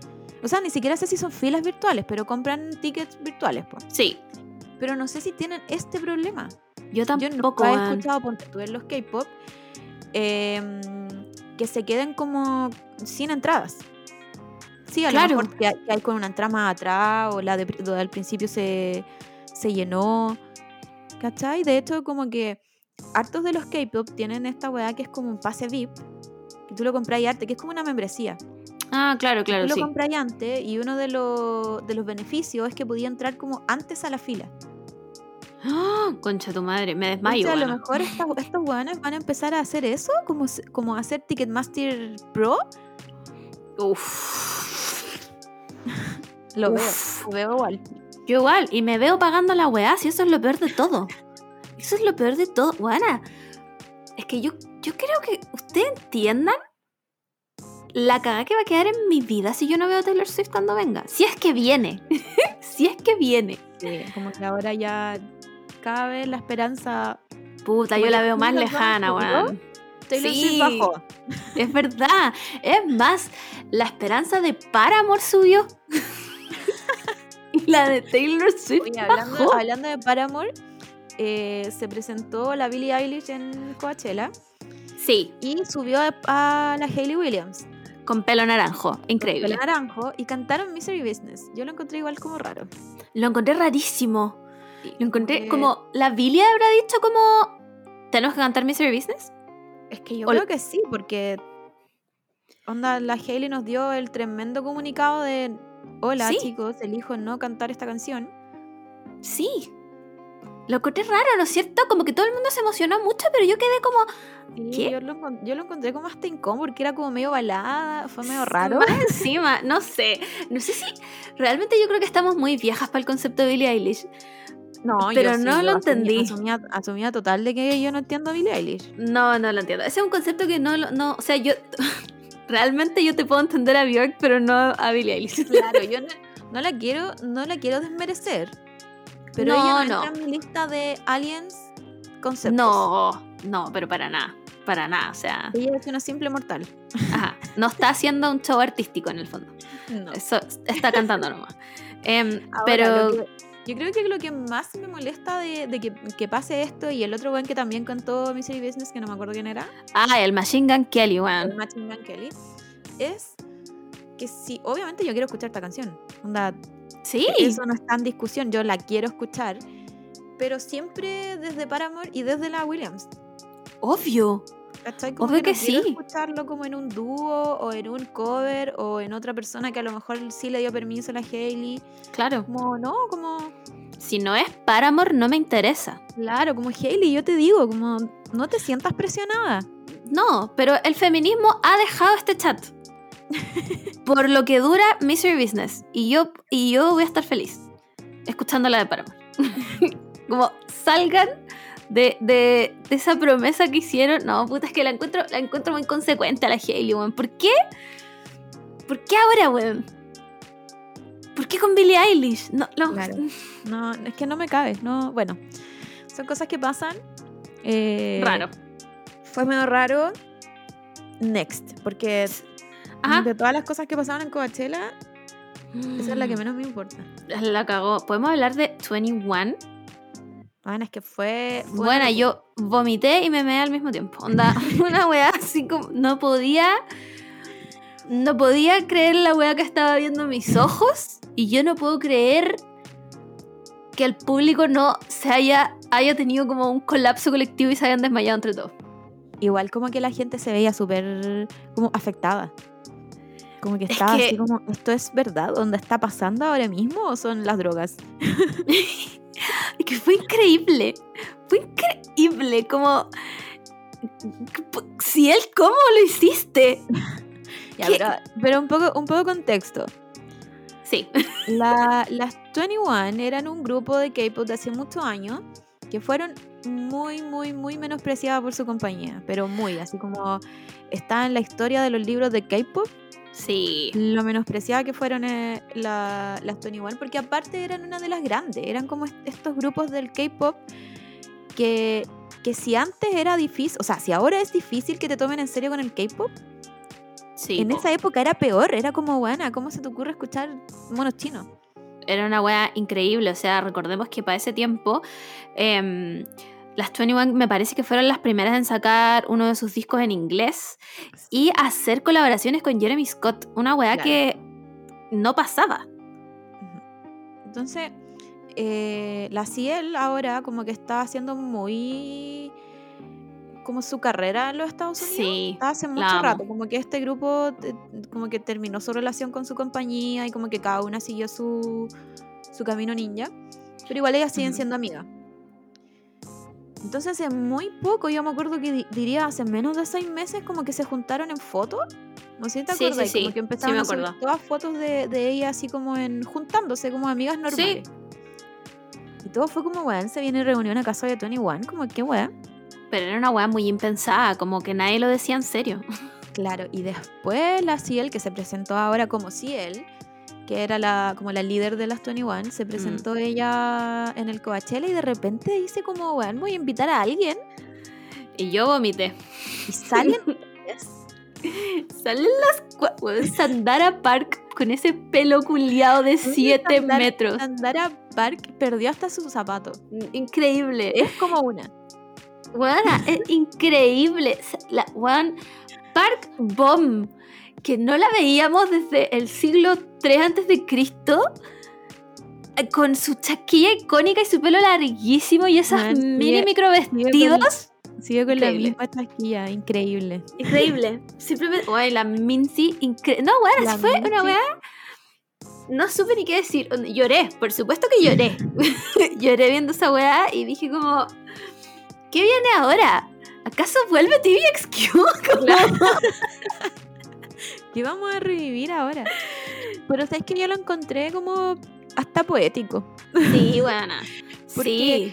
O sea, ni siquiera sé si son filas virtuales, pero compran tickets virtuales, pues. Sí. Pero no sé si tienen este problema. Yo tampoco. Yo nunca he escuchado, ponte tú, en los K-pop, que se queden como sin entradas. Sí, a claro. Lo mejor que hay con una entrada más atrás, o la de al principio se llenó, ¿cachai? De hecho, como que hartos de los K-pop tienen esta weá que es como un pase VIP, que tú lo compras y antes, que es como una membresía. Ah, claro, tú lo compras y antes, y uno de los beneficios es que podía entrar como antes a la fila. ¡Oh, concha tu madre! Me desmayo. O sea, a lo mejor estos weones van a empezar a hacer eso, como hacer Ticketmaster Pro. Uff. Lo veo igual. Yo igual, y me veo pagando la weá, si eso es lo peor de todo. Eso es lo peor de todo, weona. Es que yo creo que ustedes entiendan la cagada que va a quedar en mi vida si yo no veo a Taylor Swift cuando venga. Si es que viene. Sí, como que ahora ya cada vez la esperanza... Puta, yo la veo más lejana, weón. Taylor Swift bajó. Es verdad. Es más, la esperanza de Paramore subió. Y la de Taylor Swift bajó. Hablando de Paramore... se presentó la Billie Eilish en Coachella. Sí. Y subió a la Hayley Williams. Con pelo naranjo, increíble. Con pelo naranjo, y cantaron Misery Business. Yo lo encontré igual como raro. Lo encontré rarísimo. Lo encontré como... ¿La Billie habrá dicho como... ¿Tenemos que cantar Misery Business? Es que yo creo que sí, porque... Onda, la Hayley nos dio el tremendo comunicado de... Hola, chicos, elijo no cantar esta canción. Sí. Lo encontré raro, ¿no es cierto? Como que todo el mundo se emocionó mucho, pero yo quedé como... ¿Qué? Yo lo encontré como hasta incómodo, porque era como medio balada, fue medio raro. Más encima, no sé si... Realmente yo creo que estamos muy viejas para el concepto de Billie Eilish. No, pero yo no sí, lo entendí. Asumía total de que yo no entiendo a Billie Eilish. No lo entiendo. Ese es un concepto que no o sea, yo... Realmente yo te puedo entender a Björk, pero no a Billie Eilish. Claro, yo no la quiero desmerecer. Pero ella no entra en mi lista de aliens conceptos. No, pero para nada, o sea... Ella es una simple mortal. Ajá, no está haciendo un show artístico en el fondo. No. Eso, está cantando nomás. Ahora, pero... yo creo que lo que más me molesta de que pase esto, y el otro weón que también cantó Mystery Business, que no me acuerdo quién era. Ah, el Machine Gun Kelly, weón. El Machine Gun Kelly. Es que sí, obviamente yo quiero escuchar esta canción. Onda... Sí. Eso no está en discusión, yo la quiero escuchar, pero siempre desde Paramore y desde la Williams. Obvio. Como obvio que no sí. Quiero escucharlo como en un dúo o en un cover o en otra persona que a lo mejor sí le dio permiso a la Hayley. Claro. Como si no es Paramore no me interesa. Claro, como Hayley, yo te digo, como no te sientas presionada. No, pero el feminismo ha dejado este chat. Por lo que dura Mystery Business. Y yo voy a estar feliz escuchando la de Paramore. Como salgan de esa promesa que hicieron. No, puta, es que la encuentro muy consecuente a la Hayley, weón. ¿Por qué? ¿Por qué ahora, weón? ¿Por qué con Billie Eilish? Claro. No, es que no me cabe. No, bueno, son cosas que pasan. Raro. Fue medio raro. Next, porque... Ajá. De todas las cosas que pasaron en Coachella, esa es la que menos me importa. La cagó. ¿Podemos hablar de 2NE1? Bueno, es que fue... Bueno, yo vomité y me meé al mismo tiempo. Onda, una weá así como... No podía creer la weá que estaba viendo mis ojos. Y yo no puedo creer que el público no se haya tenido como un colapso colectivo y se hayan desmayado entre todos. Igual como que la gente se veía súper como afectada. Como que estaba así como, ¿esto es verdad? ¿Dónde está pasando ahora mismo o son las drogas? Es que fue increíble. Fue increíble. Como, si él, ¿cómo lo hiciste? Ya, pero un poco contexto. Sí. Las 2NE1 eran un grupo de K-pop de hace muchos años que fueron muy, muy, muy menospreciadas por su compañía. Pero muy, así como está en la historia de los libros de K-pop. Sí. Lo menospreciada que fueron las 2NE1, porque aparte eran una de las grandes, eran como estos grupos del K-pop que si antes era difícil, o sea, si ahora es difícil que te tomen en serio con el K-pop, sí, en esa época era peor, era como, bueno, ¿cómo se te ocurre escuchar monos chinos? Era una wea increíble, o sea, recordemos que para ese tiempo... Las 2NE1 me parece que fueron las primeras en sacar uno de sus discos en inglés y hacer colaboraciones con Jeremy Scott, una weá que no pasaba. Entonces, la CL ahora como que está haciendo muy... como su carrera en los Estados Unidos. Sí, hace mucho rato, como que este grupo como que terminó su relación con su compañía y como que cada una siguió su camino ninja, pero igual ellas siguen siendo amigas. Entonces hace muy poco, yo me acuerdo que diría hace menos de 6 meses, como que se juntaron en fotos. ¿No sé si te acuerdas? Sí. Como que empezaron a subir todas fotos de ella así como juntándose como amigas normales. Sí. Y todo fue como, weón, se viene reunión a casa de 2NE1, como qué weón. Pero era una weón muy impensada, como que nadie lo decía en serio. Claro, y después la CL, que se presentó ahora como CL, que era como la líder de las 2NE1, se presentó ella en el Coachella y de repente dice como, bueno, voy a invitar a alguien. Y yo vomité. Y salen... salen las... Sandara Park con ese pelo culiado de 7 metros. Sandara Park perdió hasta su zapato. Increíble. Es como una... Guana, es increíble. La One Park Bomb. Que no la veíamos desde el siglo III a.C. con su chaquilla icónica y su pelo larguísimo y esas mini micro vestidos. Sigue con la misma chaquilla, increíble. Increíble. Simplemente, la Minzy, no, bueno, fue una weá no supe ni qué decir. Lloré, por supuesto que lloré. Lloré viendo esa weá y dije como, ¿qué viene ahora? ¿Acaso vuelve TVXQ? Claro. ¿Qué vamos a revivir ahora? Pero sabes que yo lo encontré como hasta poético. Sí, bueno. Porque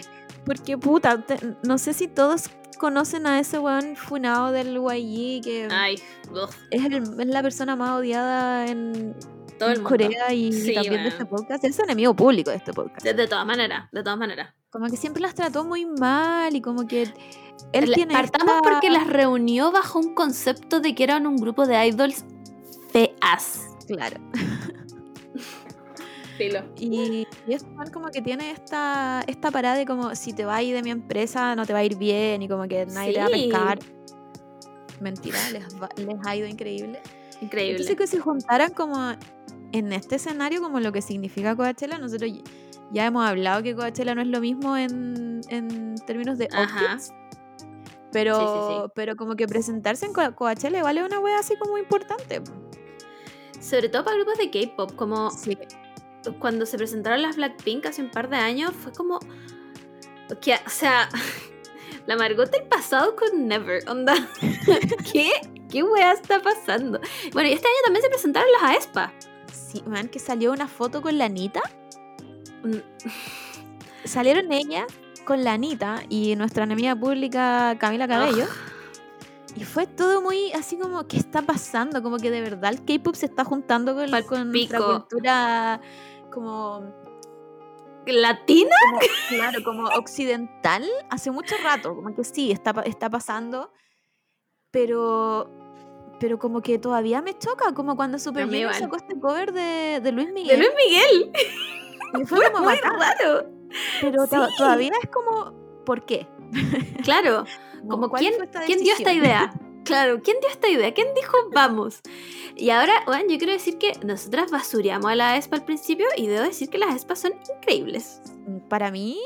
puta, no sé si todos conocen a ese weón funado del YG que es la persona más odiada en todo el mundo. Corea y sí, también bueno. De este podcast. Es un enemigo público de este podcast. De todas maneras. Como que siempre las trató muy mal y como que él tiene porque las reunió bajo un concepto de que eran un grupo de idols feas. Claro. Y es como que tiene esta parada de como, si te vas a ir de mi empresa no te va a ir bien, y como que nadie te va a pescar. Mentira, les ha ido increíble. Entonces que si juntaran como en este escenario, como lo que significa Coachella, nosotros ya hemos hablado que Coachella no es lo mismo en términos de outfits, pero como que presentarse en Coachella igual es una wea así como importante, sobre todo para grupos de K-pop, como cuando se presentaron las Blackpink hace un par de años, fue como que, o sea, la Margot del pasado con Never, onda. ¿Qué weá está pasando? Bueno, y este año también se presentaron las Aespa. Sí, man, que salió una foto con la Anita. Salieron ella con la Anita y nuestra enemiga pública Camila Cabello. Y fue todo muy así como, ¿qué está pasando? Como que de verdad el K-pop se está juntando con nuestra cultura como latina, como occidental hace mucho rato, como que sí, está pasando, pero como que todavía me choca, como cuando Super Junior sacó este cover de Luis Miguel. Y fue como muy raro. Pero todavía es como, ¿por qué? Claro. Como, ¿quién dio esta idea? Claro, ¿quién dio esta idea? ¿Quién dijo vamos? Y ahora, bueno, yo quiero decir que nosotras basureamos a la Aespa al principio y debo decir que las Aespas son increíbles. Para mí,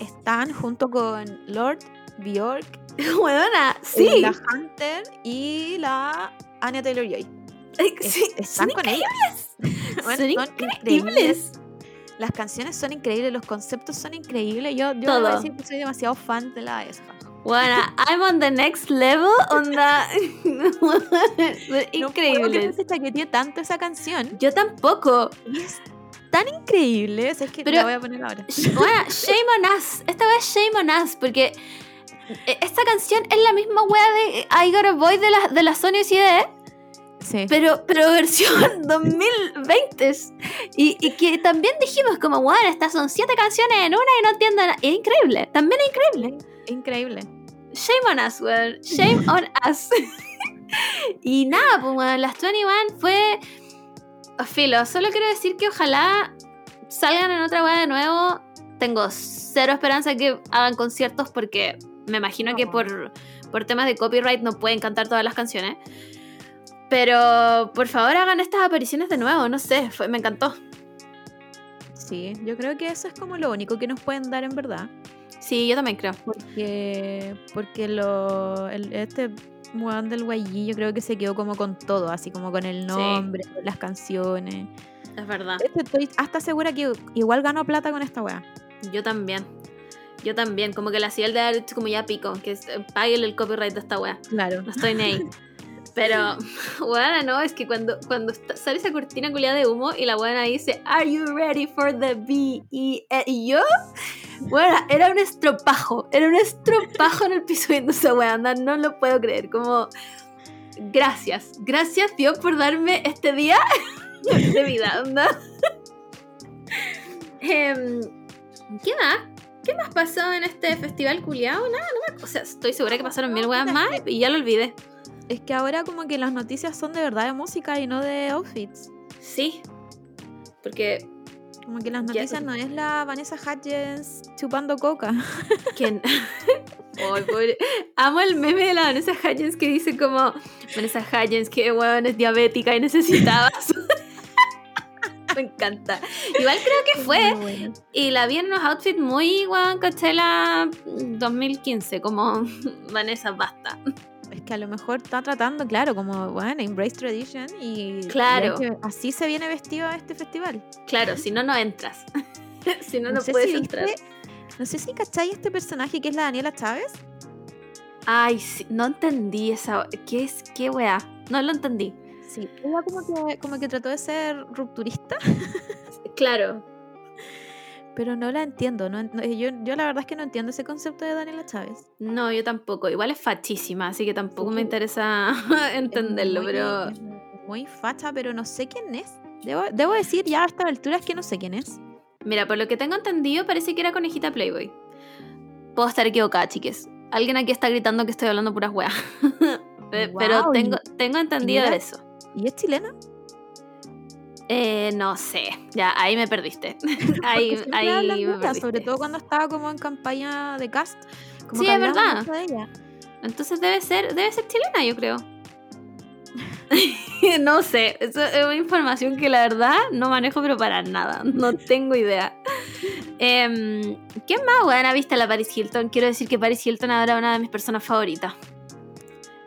están junto con Lord, Björk, huevona, sí, la Hunter y la Anya Taylor-Joy. Sí, están son con increíbles. Ellas. Bueno, son increíbles. Las canciones son increíbles, los conceptos son increíbles. Yo debo decir que soy demasiado fan de la Aespa. Bueno, I'm on the next level, onda. Increíble. No creo que se chaqueteé tanto esa canción. Yo tampoco. Y es tan increíble. Es que te la voy a poner ahora. Bueno, shame on us. Esta vez shame on us, porque esta canción es la misma wea de I Got a Boy de la Sony CD. Sí. Pero versión 2020. Y que también dijimos como, bueno, estas son 7 canciones en una y no entiendo nada. Es increíble. También es increíble. Shame on us, weón. Shame on us. Y nada, pues, weón, las 2NE1 fue filo. Solo quiero decir que ojalá salgan en otra weá de nuevo. Tengo cero esperanza que hagan conciertos porque me imagino que por temas de copyright no pueden cantar todas las canciones. Pero por favor hagan estas apariciones de nuevo. No sé, me encantó. Sí, yo creo que eso es como lo único que nos pueden dar en verdad. Sí, yo también creo. Porque este weón del YG yo creo que se quedó como con todo, así como con el nombre, las canciones. Es verdad. Estoy hasta segura que igual ganó plata con esta weá. Yo también. Como que la CL de haber hecho como ya pico, que páguenle el copyright de esta weá. Claro. No estoy ni ahí. Pero, weá, no, es que cuando sale esa cortina culiada de humo y la weá dice, ¿Are you ready for the BTS? Y yo... Bueno, era un estropajo en el piso viendo esa wea, anda, no lo puedo creer, como gracias Dios por darme este día de vida, anda. ¿Qué más pasó en este festival culiao? Nada, o sea, estoy segura que pasaron 1000 weas más y ya lo olvidé. Es que ahora como que las noticias son de verdad de música y no de outfits. Sí, porque... Como que las noticias no es la Vanessa Hudgens chupando coca. ¿Quién? Oh, amo el meme de la Vanessa Hudgens que dice como Vanessa Hudgens que weón es diabética y necesitaba su... Me encanta. Igual creo que fue bueno. Y la vi en unos outfits muy weón Coachella 2015, como Vanessa basta. Es que que a lo mejor está tratando, claro, como, bueno, embrace tradition y claro, así se viene vestido a este festival. Claro, si no, no entras. Si no, no puedes entrar. No sé si cacháis este personaje que es la Daniela Chávez. Ay, sí, no entendí esa... ¿Qué es? ¿Qué weá? No lo entendí. Sí, ella como que trató de ser rupturista. Claro. Pero no la entiendo, yo la verdad es que no entiendo ese concepto de Daniela Chávez. No, yo tampoco, igual es fachísima, así que tampoco me interesa entenderlo, muy facha, pero no sé quién es. Debo decir ya a estas alturas que no sé quién es. Mira, por lo que tengo entendido parece que era conejita Playboy. Puedo estar equivocada, chiques. Alguien aquí está gritando que estoy hablando puras weas. Pero wow, tengo entendido eso. ¿Y es chilena? No sé, ya ahí me perdiste. ahí me perdiste. Sobre todo cuando estaba como en campaña de cast. Como sí, es verdad. De ella. Entonces debe ser chilena, yo creo. No sé, eso es una información que la verdad no manejo, pero para nada, no tengo idea. ¿Qué más buena vista la Paris Hilton? Quiero decir que Paris Hilton ahora es una de mis personas favoritas.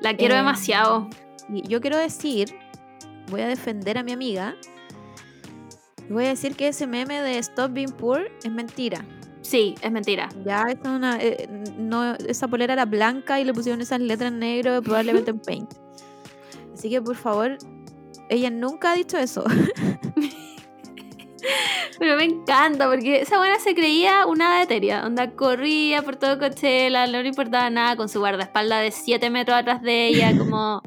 La quiero demasiado. Yo quiero decir, voy a defender a mi amiga. Voy a decir que ese meme de Stop Being Poor es mentira. Sí, es mentira. Ya, esa polera era blanca y le pusieron esas letras en negro, probablemente en Paint. Así que, por favor, ella nunca ha dicho eso. Pero me encanta, porque esa buena se creía una hada etérea. Onda, corría por todo Coachella, no le importaba nada, con su guardaespaldas de 7 metros atrás de ella, como...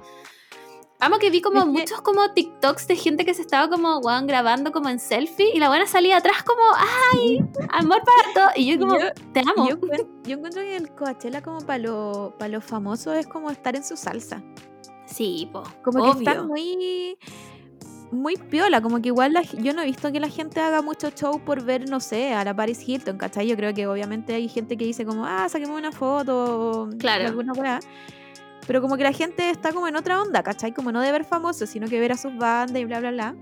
Amo que vi como muchos como TikToks de gente que se estaba como weón, grabando como en selfie y la buena salía atrás como ¡ay! Amor para todo. Y yo como te amo. Yo encuentro que el Coachella como para los famosos es como estar en su salsa. Sí, po. Como obvio. Que están muy piola, como que igual yo no he visto que la gente haga mucho show por ver, no sé, a la Paris Hilton, ¿cachai? Yo creo que obviamente hay gente que dice como saquemos una foto. Claro. O alguna weá. Pero como que la gente está como en otra onda, ¿cachai? Como no de ver famosos, sino que ver a sus bandas y bla, bla, bla.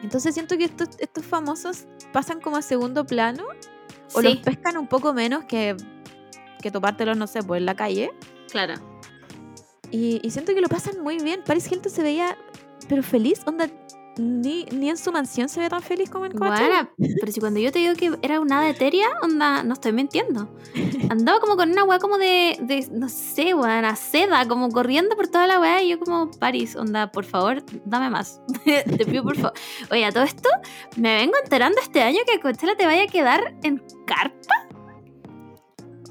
Entonces siento que estos famosos pasan como a segundo plano o sí, los pescan un poco menos que topártelos, no sé, pues en la calle. Claro. Y siento que lo pasan muy bien. Paris Hilton se veía, pero feliz, onda... Ni en su mansión se ve tan feliz como en Coachella. Bueno, pero si cuando yo te digo que era una hada etérea, onda, no estoy mintiendo. Andaba como con una weá como de no sé, weá, una seda, como corriendo por toda la weá. Y yo como, Paris, onda, por favor, dame más. Te pido por favor. Oye, a todo esto, me vengo enterando este año que Coachella te vaya a quedar en carpa.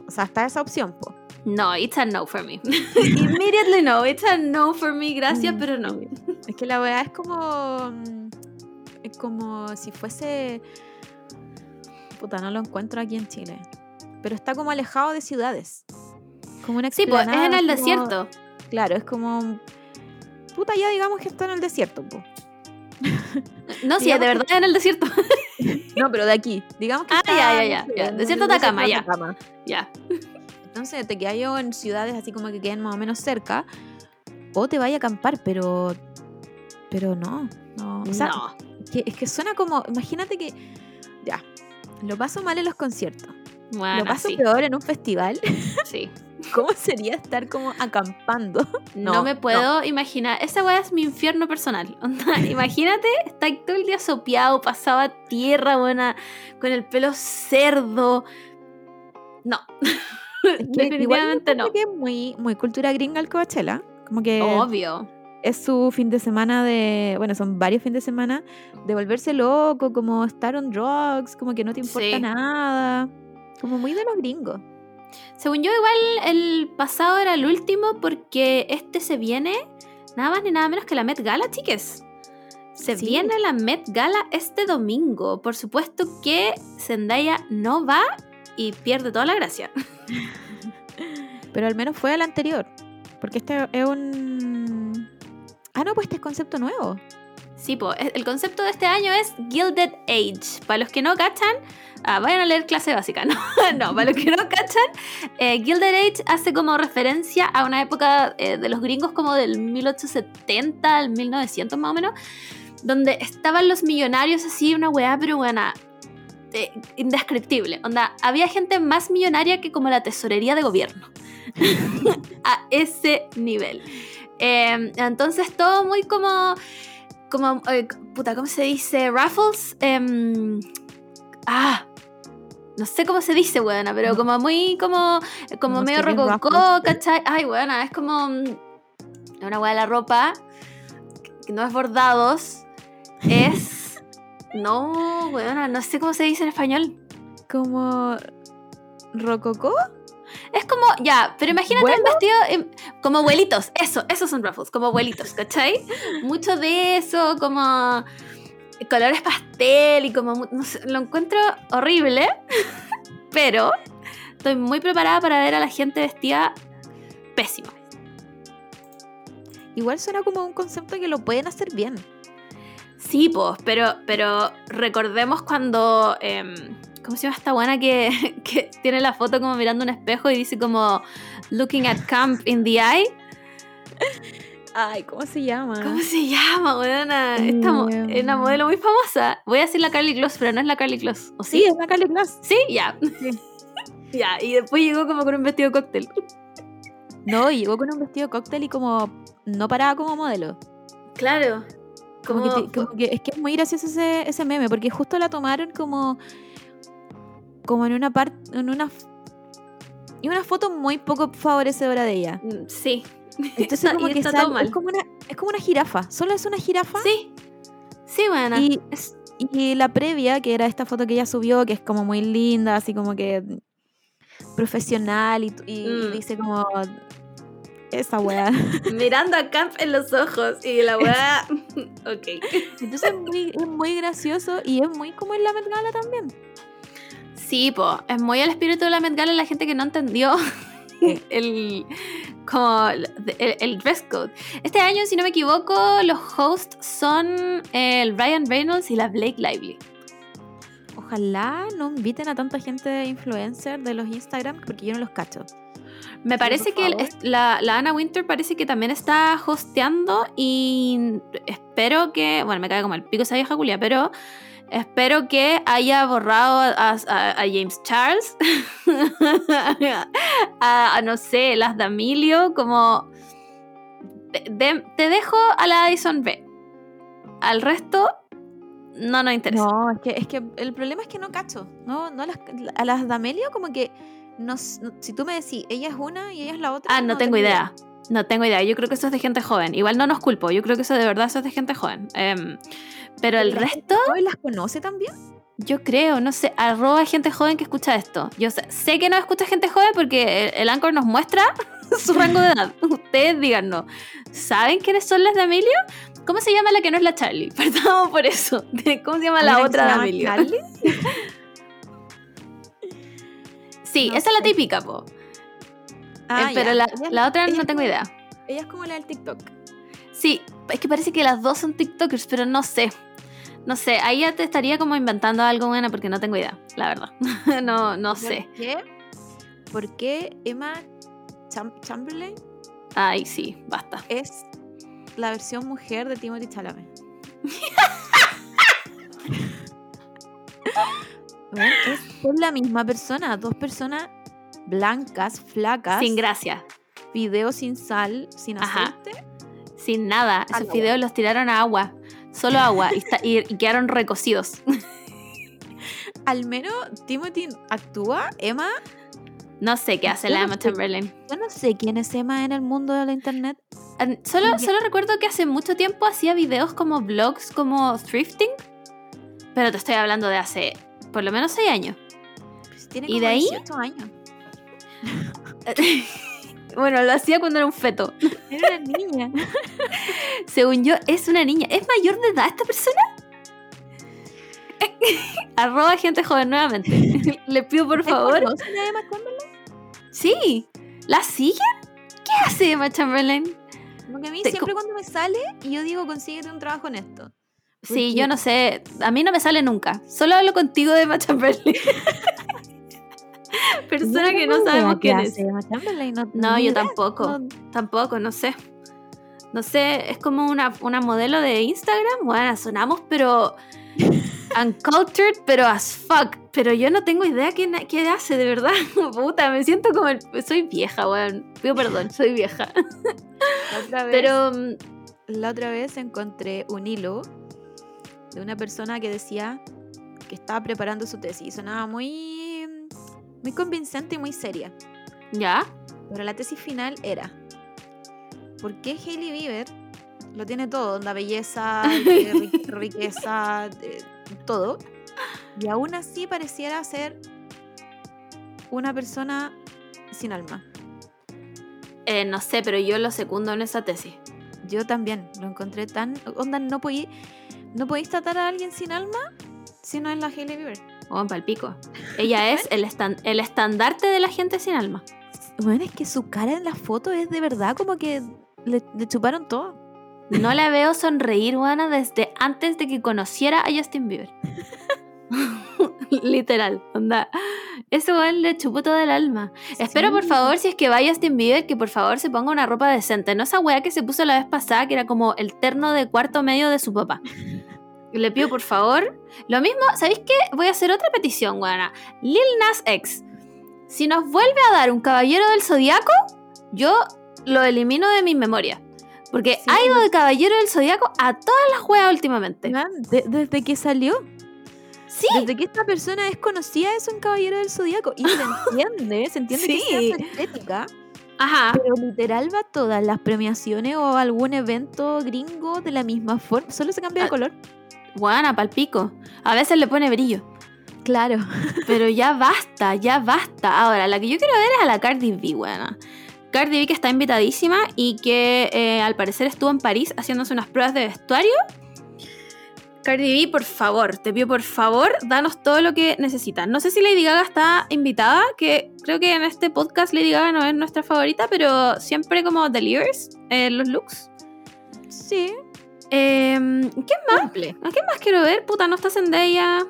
O sea, está esa opción, po. No, it's a no for me. Immediately no, it's a no for me, gracias, pero no. Es que la weá es como si fuese... Puta, no lo encuentro aquí en Chile. Pero está como alejado de ciudades. Como una explanada. Sí, pues, es en el desierto. Claro, es como... Puta, ya digamos que está en el desierto, po. No, sí, de verdad es en el desierto. No, pero de aquí. Digamos que está... ya. Desierto de Atacama, ya. Ya. Entonces te quedas yo en ciudades así como que queden más o menos cerca, o te vaya a acampar, pero no. O sea, no. Es que suena como, imagínate que ya, lo paso mal en los conciertos, bueno, lo paso sí, peor en un festival. Sí. ¿Cómo sería estar como acampando? No me puedo imaginar. Esa weá es mi infierno personal. Imagínate, está todo el día sopeado, pasaba tierra buena, con el pelo cerdo. No. Definitivamente no. Que es muy, muy cultura gringa el Coachella, como que obvio es su fin de semana de, bueno, son varios fines de semana de volverse loco, como estar on drugs, como que no te importa nada, como muy de los gringos. Según yo igual el pasado era el último porque este se viene nada más ni nada menos que la Met Gala, chiques. Se viene la Met Gala este domingo. Por supuesto que Zendaya no va y pierde toda la gracia. Pero al menos fue al anterior, porque este es un... Ah, no, pues este es concepto nuevo. Sí, pues el concepto de este año es Gilded Age. Para los que no cachan, vayan a leer clase básica, ¿no? No, para los que no cachan, Gilded Age hace como referencia a una época de los gringos como del 1870 al 1900 más o menos, donde estaban los millonarios así, una weá peruana... indescriptible, onda, había gente más millonaria que como la tesorería de gobierno, A ese nivel. Entonces todo muy como ¿cómo se dice? Raffles. No sé cómo se dice, weona, pero como muy como medio rococó, ¿cachai? Ay, weona, es como una wea de la ropa que no es bordados, es no, weona, no sé cómo se dice en español. ¿Como rococó? Es como, ya, pero imagínate ¿vuelo? Un vestido como abuelitos, esos son ruffles, como abuelitos, ¿cachai? Mucho de eso, como colores pastel y como, no sé, lo encuentro horrible, pero estoy muy preparada para ver a la gente vestida pésimo. Igual suena como un concepto que lo pueden hacer bien. Sí, pues, pero recordemos cuando... ¿cómo se llama esta buena que tiene la foto como mirando un espejo y dice como looking at camp in the eye? Ay, ¿cómo se llama? Buena, es una modelo muy famosa. Voy a decir la Karlie Kloss, pero no es la Karlie Kloss. ¿O sí? Sí, es la Karlie Kloss. Sí, ya. Yeah. Ya, yeah. Y después llegó como con un vestido cóctel. No, llegó con un vestido cóctel y como no paraba como modelo. Claro. Como que es que es muy gracioso ese meme, porque justo la tomaron como en una parte, en una foto muy poco favorecedora de ella. Sí. Entonces como que sale, es como una jirafa, solo es una jirafa. Sí. Sí, bueno. Y la previa, que era esta foto que ella subió, que es como muy linda, así como que profesional y dice como esa weá. Mirando a Camp en los ojos y la weá. Okay. Entonces es muy gracioso y es muy como en la Met Gala también. Sí, po, es muy el espíritu de la Met Gala, la gente que no entendió el dress code. Este año, si no me equivoco, los hosts son el Ryan Reynolds y la Blake Lively. Ojalá no inviten a tanta gente influencer de los Instagram, porque yo no los cacho. Me parece que la Anna Wintour parece que también está hosteando y espero que... Bueno, me cae como el pico esa vieja culia, pero... Espero que haya borrado a James Charles, no sé, las D'Amelio, como... Te dejo a la Addison B. Al resto, no nos interesa. No, es que el problema es que no cacho. A las D'Amelio como que... si tú me decís, ella es una y ella es la otra... Ah, no tengo idea. No tengo idea, yo creo que eso es de gente joven. Igual no nos culpo, yo creo que eso es de gente joven. Pero el resto... ¿Las conoce también? Yo creo, no sé, @ gente joven que escucha esto. Yo sé que no escucha gente joven porque el Anchor nos muestra su rango de edad. Ustedes díganos, ¿saben quiénes son las D'Amelio? ¿Cómo se llama la que no es la Charli? Perdón por eso. ¿Cómo se llama la otra D'Amelio? ¿Charli? Sí, no, esa es la típica, po. Pero la otra no tengo idea. Ella es como la del TikTok. Sí, es que parece que las dos son TikTokers, pero no sé, ahí ya te estaría como inventando algo, buena, porque no tengo idea, la verdad. no sé. ¿Por qué Emma Chamberlain? Ay, sí, basta. Es la versión mujer de Timothée Chalamet. Bueno, es la misma persona, dos personas blancas, flacas, sin gracia, fideos sin sal, sin aceite, sin nada. Esos fideos los tiraron a agua, solo agua, y quedaron recocidos. Al menos Timothy actúa. Emma, no sé qué hace la Emma Chamberlain. Yo no sé quién es Emma en el mundo de la internet. Solo recuerdo que hace mucho tiempo hacía videos como vlogs, como thrifting, pero te estoy hablando de hace por lo menos 6 años. Pues tiene como 18 años. Bueno, lo hacía cuando era un feto. Era una niña. Según yo, es una niña. ¿Es mayor de edad esta persona? @ gente joven nuevamente. Les pido por favor. ¿Conoces a Emma Chamberlain? Sí. ¿La siguen? ¿Qué hace Emma Chamberlain? Porque a mí siempre cuando me sale, yo digo, consíguete un trabajo en esto. Sí, yo no sé. A mí no me sale nunca. Solo hablo contigo de Emma Chamberlain. Persona que no sabemos quién es. No, yo tampoco, no sé, es como una modelo de Instagram. Bueno, sonamos, pero Uncultured, pero as fuck. Pero yo no tengo idea qué hace, de verdad. Puta, me siento como... Soy vieja, weón. Pido perdón, soy vieja. La otra vez encontré un hilo de una persona que decía que estaba preparando su tesis y sonaba muy, muy convincente y muy seria. ¿Ya? Pero la tesis final era... ¿Por qué Hailey Bieber lo tiene todo? Onda, belleza, riqueza, todo. Y aún así pareciera ser una persona sin alma. No sé, pero yo lo secundo en esa tesis. Yo también, lo encontré tan... Onda, no podéis tratar a alguien sin alma si no es la Hailey Bieber. Oh, palpico. Ella es el estandarte de la gente sin alma. Bueno, es que su cara en la foto es de verdad como que... Le chuparon todo. No la veo sonreír, Juana, desde antes de que conociera a Justin Bieber. Literal, onda. Ese weón le chupó todo el alma. Sí. Espero, por favor, si es que va Justin Bieber, que por favor se ponga una ropa decente. No esa weá que se puso la vez pasada, que era como el terno de cuarto medio de su papá. Le pido, por favor. Lo mismo, ¿sabéis qué? Voy a hacer otra petición, Juana. Lil Nas X. Si nos vuelve a dar un caballero del zodiaco, yo... lo elimino de mi memoria. Porque sí, ha ido de caballero del zodiaco a todas las juegas últimamente. Desde que salió. Sí. Desde que esta persona es conocida, es un caballero del zodiaco. Y se entiende sí. Que sea estética. Ajá. Pero literal va todas las premiaciones o algún evento gringo de la misma forma. Solo se cambia de color. Guana, palpico. A veces le pone brillo. Claro. Pero ya basta, ya basta. Ahora, la que yo quiero ver es a la Cardi B, guana. Cardi B, que está invitadísima y que al parecer estuvo en París haciéndose unas pruebas de vestuario. Cardi B, por favor, te pido por favor, danos todo lo que necesitas. No sé si Lady Gaga está invitada, que creo que en este podcast Lady Gaga no es nuestra favorita, pero siempre como delivers los looks. Sí. ¿Qué más? Simple. ¿A qué más quiero ver? Puta, no está Zendaya.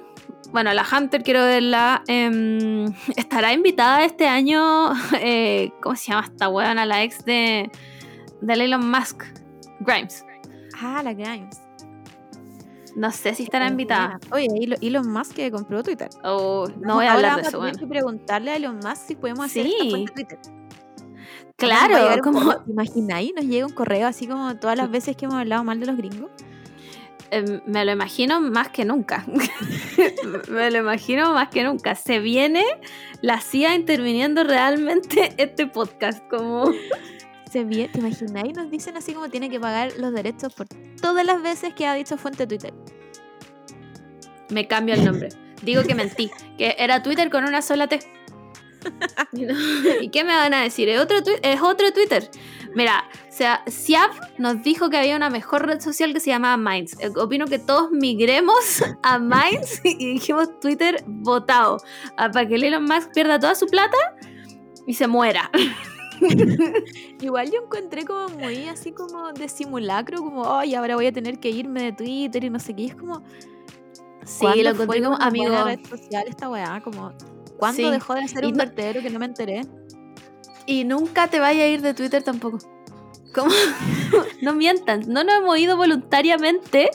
Bueno, la Hunter quiero verla. Estará invitada este año. ¿Cómo se llama esta huevona? La ex de Elon Musk. Grimes. Ah, la Grimes. No sé si estará invitada. Oye, Elon Musk que compró Twitter. Oh, no voy a hablar de eso. Ahora vamos a tener que preguntarle a Elon Musk si podemos hacer esta cuenta de Twitter. Claro, como ¿te imagináis? Nos llega un correo así como todas las veces que hemos hablado mal de los gringos. Me lo imagino más que nunca. Me lo imagino más que nunca. Se viene la CIA interviniendo realmente este podcast. Como... ¿Te imagináis? Nos dicen así como tiene que pagar los derechos por todas las veces que ha dicho fuente Twitter. Me cambio el nombre. Digo que mentí. Que era Twitter con una sola T. ¿Y qué me van a decir? Es otro Twitter. Mira, o sea, Siab nos dijo que había una mejor red social que se llamaba Minds. Opino que todos migremos a Minds y dijimos Twitter votado para que Elon Musk pierda toda su plata y se muera. Igual yo encontré como muy así como de simulacro, como ay, ahora voy a tener que irme de Twitter y no sé qué. Y es como sí, lo encontré como amigo. Red social esta weá, como ¿cuándo dejó de ser un vertedero que no me enteré? Y nunca te vaya a ir de Twitter tampoco. ¿Cómo? No mientan. No nos hemos ido voluntariamente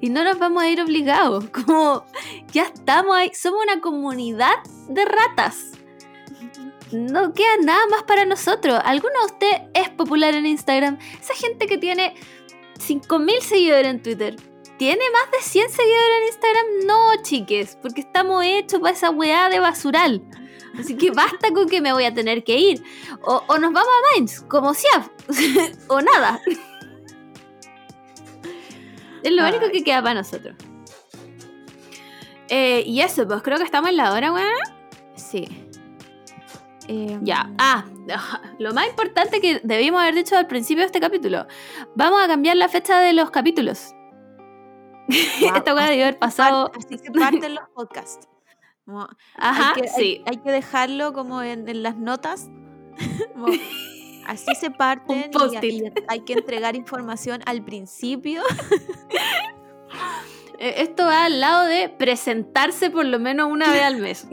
y no nos vamos a ir obligados. Como ya estamos ahí. Somos una comunidad de ratas. No queda nada más para nosotros. ¿Alguno de ustedes es popular en Instagram? Esa gente que tiene 5.000 seguidores en Twitter. ¿Tiene más de 100 seguidores en Instagram? No, chiques. Porque estamos hechos para esa weá de basural. Así que basta con que me voy a tener que ir. O nos vamos a Minds, como sea. O nada. Es lo único que queda para nosotros. Y eso, pues creo que estamos en la hora, weón. Sí. Ya. Ah, lo más importante que debimos haber dicho al principio de este capítulo. Vamos a cambiar la fecha de los capítulos. Wow. Esta weá debió haber pasado. Así se parten los podcasts. Como, ajá, hay que dejarlo como en las notas. Como, así se parten y hay que entregar información al principio. Esto va al lado de presentarse por lo menos una vez al mes.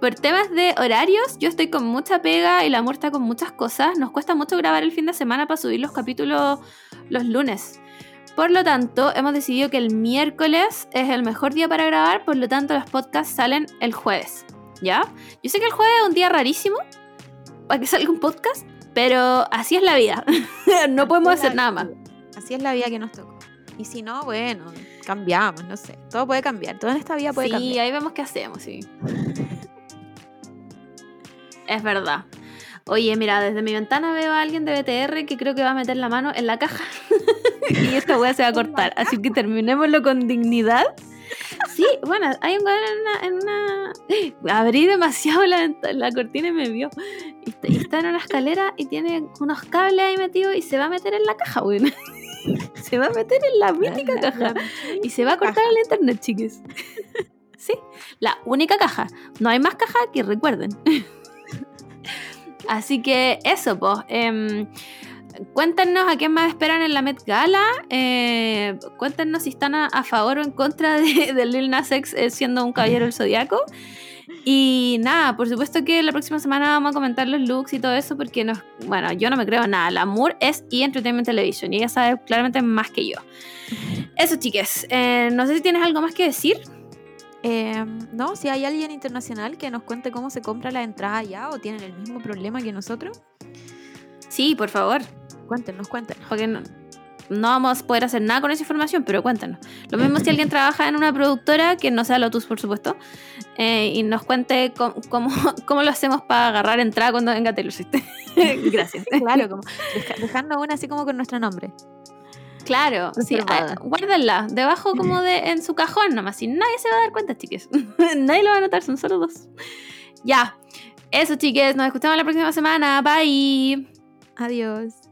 Por temas de horarios, yo estoy con mucha pega y la Amor está con muchas cosas. Nos cuesta mucho grabar el fin de semana para subir los capítulos los lunes. Por lo tanto, hemos decidido que el miércoles es el mejor día para grabar, por lo tanto los podcasts salen el jueves, ¿ya? Yo sé que el jueves es un día rarísimo para que salga un podcast, pero así es la vida. No podemos hacer nada más. Así es la vida que nos tocó. Y si no, bueno, cambiamos, no sé. Todo puede cambiar, todo en esta vida puede cambiar. Sí, ahí vemos qué hacemos, sí. Es verdad. Oye, mira, desde mi ventana veo a alguien de BTR que creo que va a meter la mano en la caja y esta weá se va a cortar, así que terminémoslo con dignidad. Sí, bueno, hay un weón en una... Abrí demasiado la cortina y me vio. Y está en una escalera y tiene unos cables ahí metidos y se va a meter en la caja, weón. Se va a meter en la mítica caja y se va a cortar el internet, chiques. Sí, la única caja. No hay más caja que recuerden. Así que eso, pues. Cuéntenos a quién más esperan en la Met Gala. Cuéntenos si están a favor o en contra de Lil Nas X siendo un caballero del zodiaco. Y nada, por supuesto que la próxima semana vamos a comentar los looks y todo eso, porque bueno, yo no me creo nada. La Moore es Entertainment Television y ella sabe claramente más que yo. Eso, chiques. No sé si tienes algo más que decir. No, si hay alguien internacional que nos cuente cómo se compra la entrada allá o tienen el mismo problema que nosotros. Sí, por favor, cuéntenos. Porque no vamos a poder hacer nada con esa información, pero cuéntenos. Lo mismo si alguien trabaja en una productora que no sea Lotus, por supuesto, y nos cuente cómo lo hacemos para agarrar entrada cuando venga Taylor Swift. Gracias. Claro, como dejando una así como con nuestro nombre. Claro, sí, guárdenla debajo como en su cajón nomás, y nadie se va a dar cuenta, chiques. Nadie lo va a notar, son solo dos. Ya, eso, chiques, nos escuchamos la próxima semana. Bye. Adiós.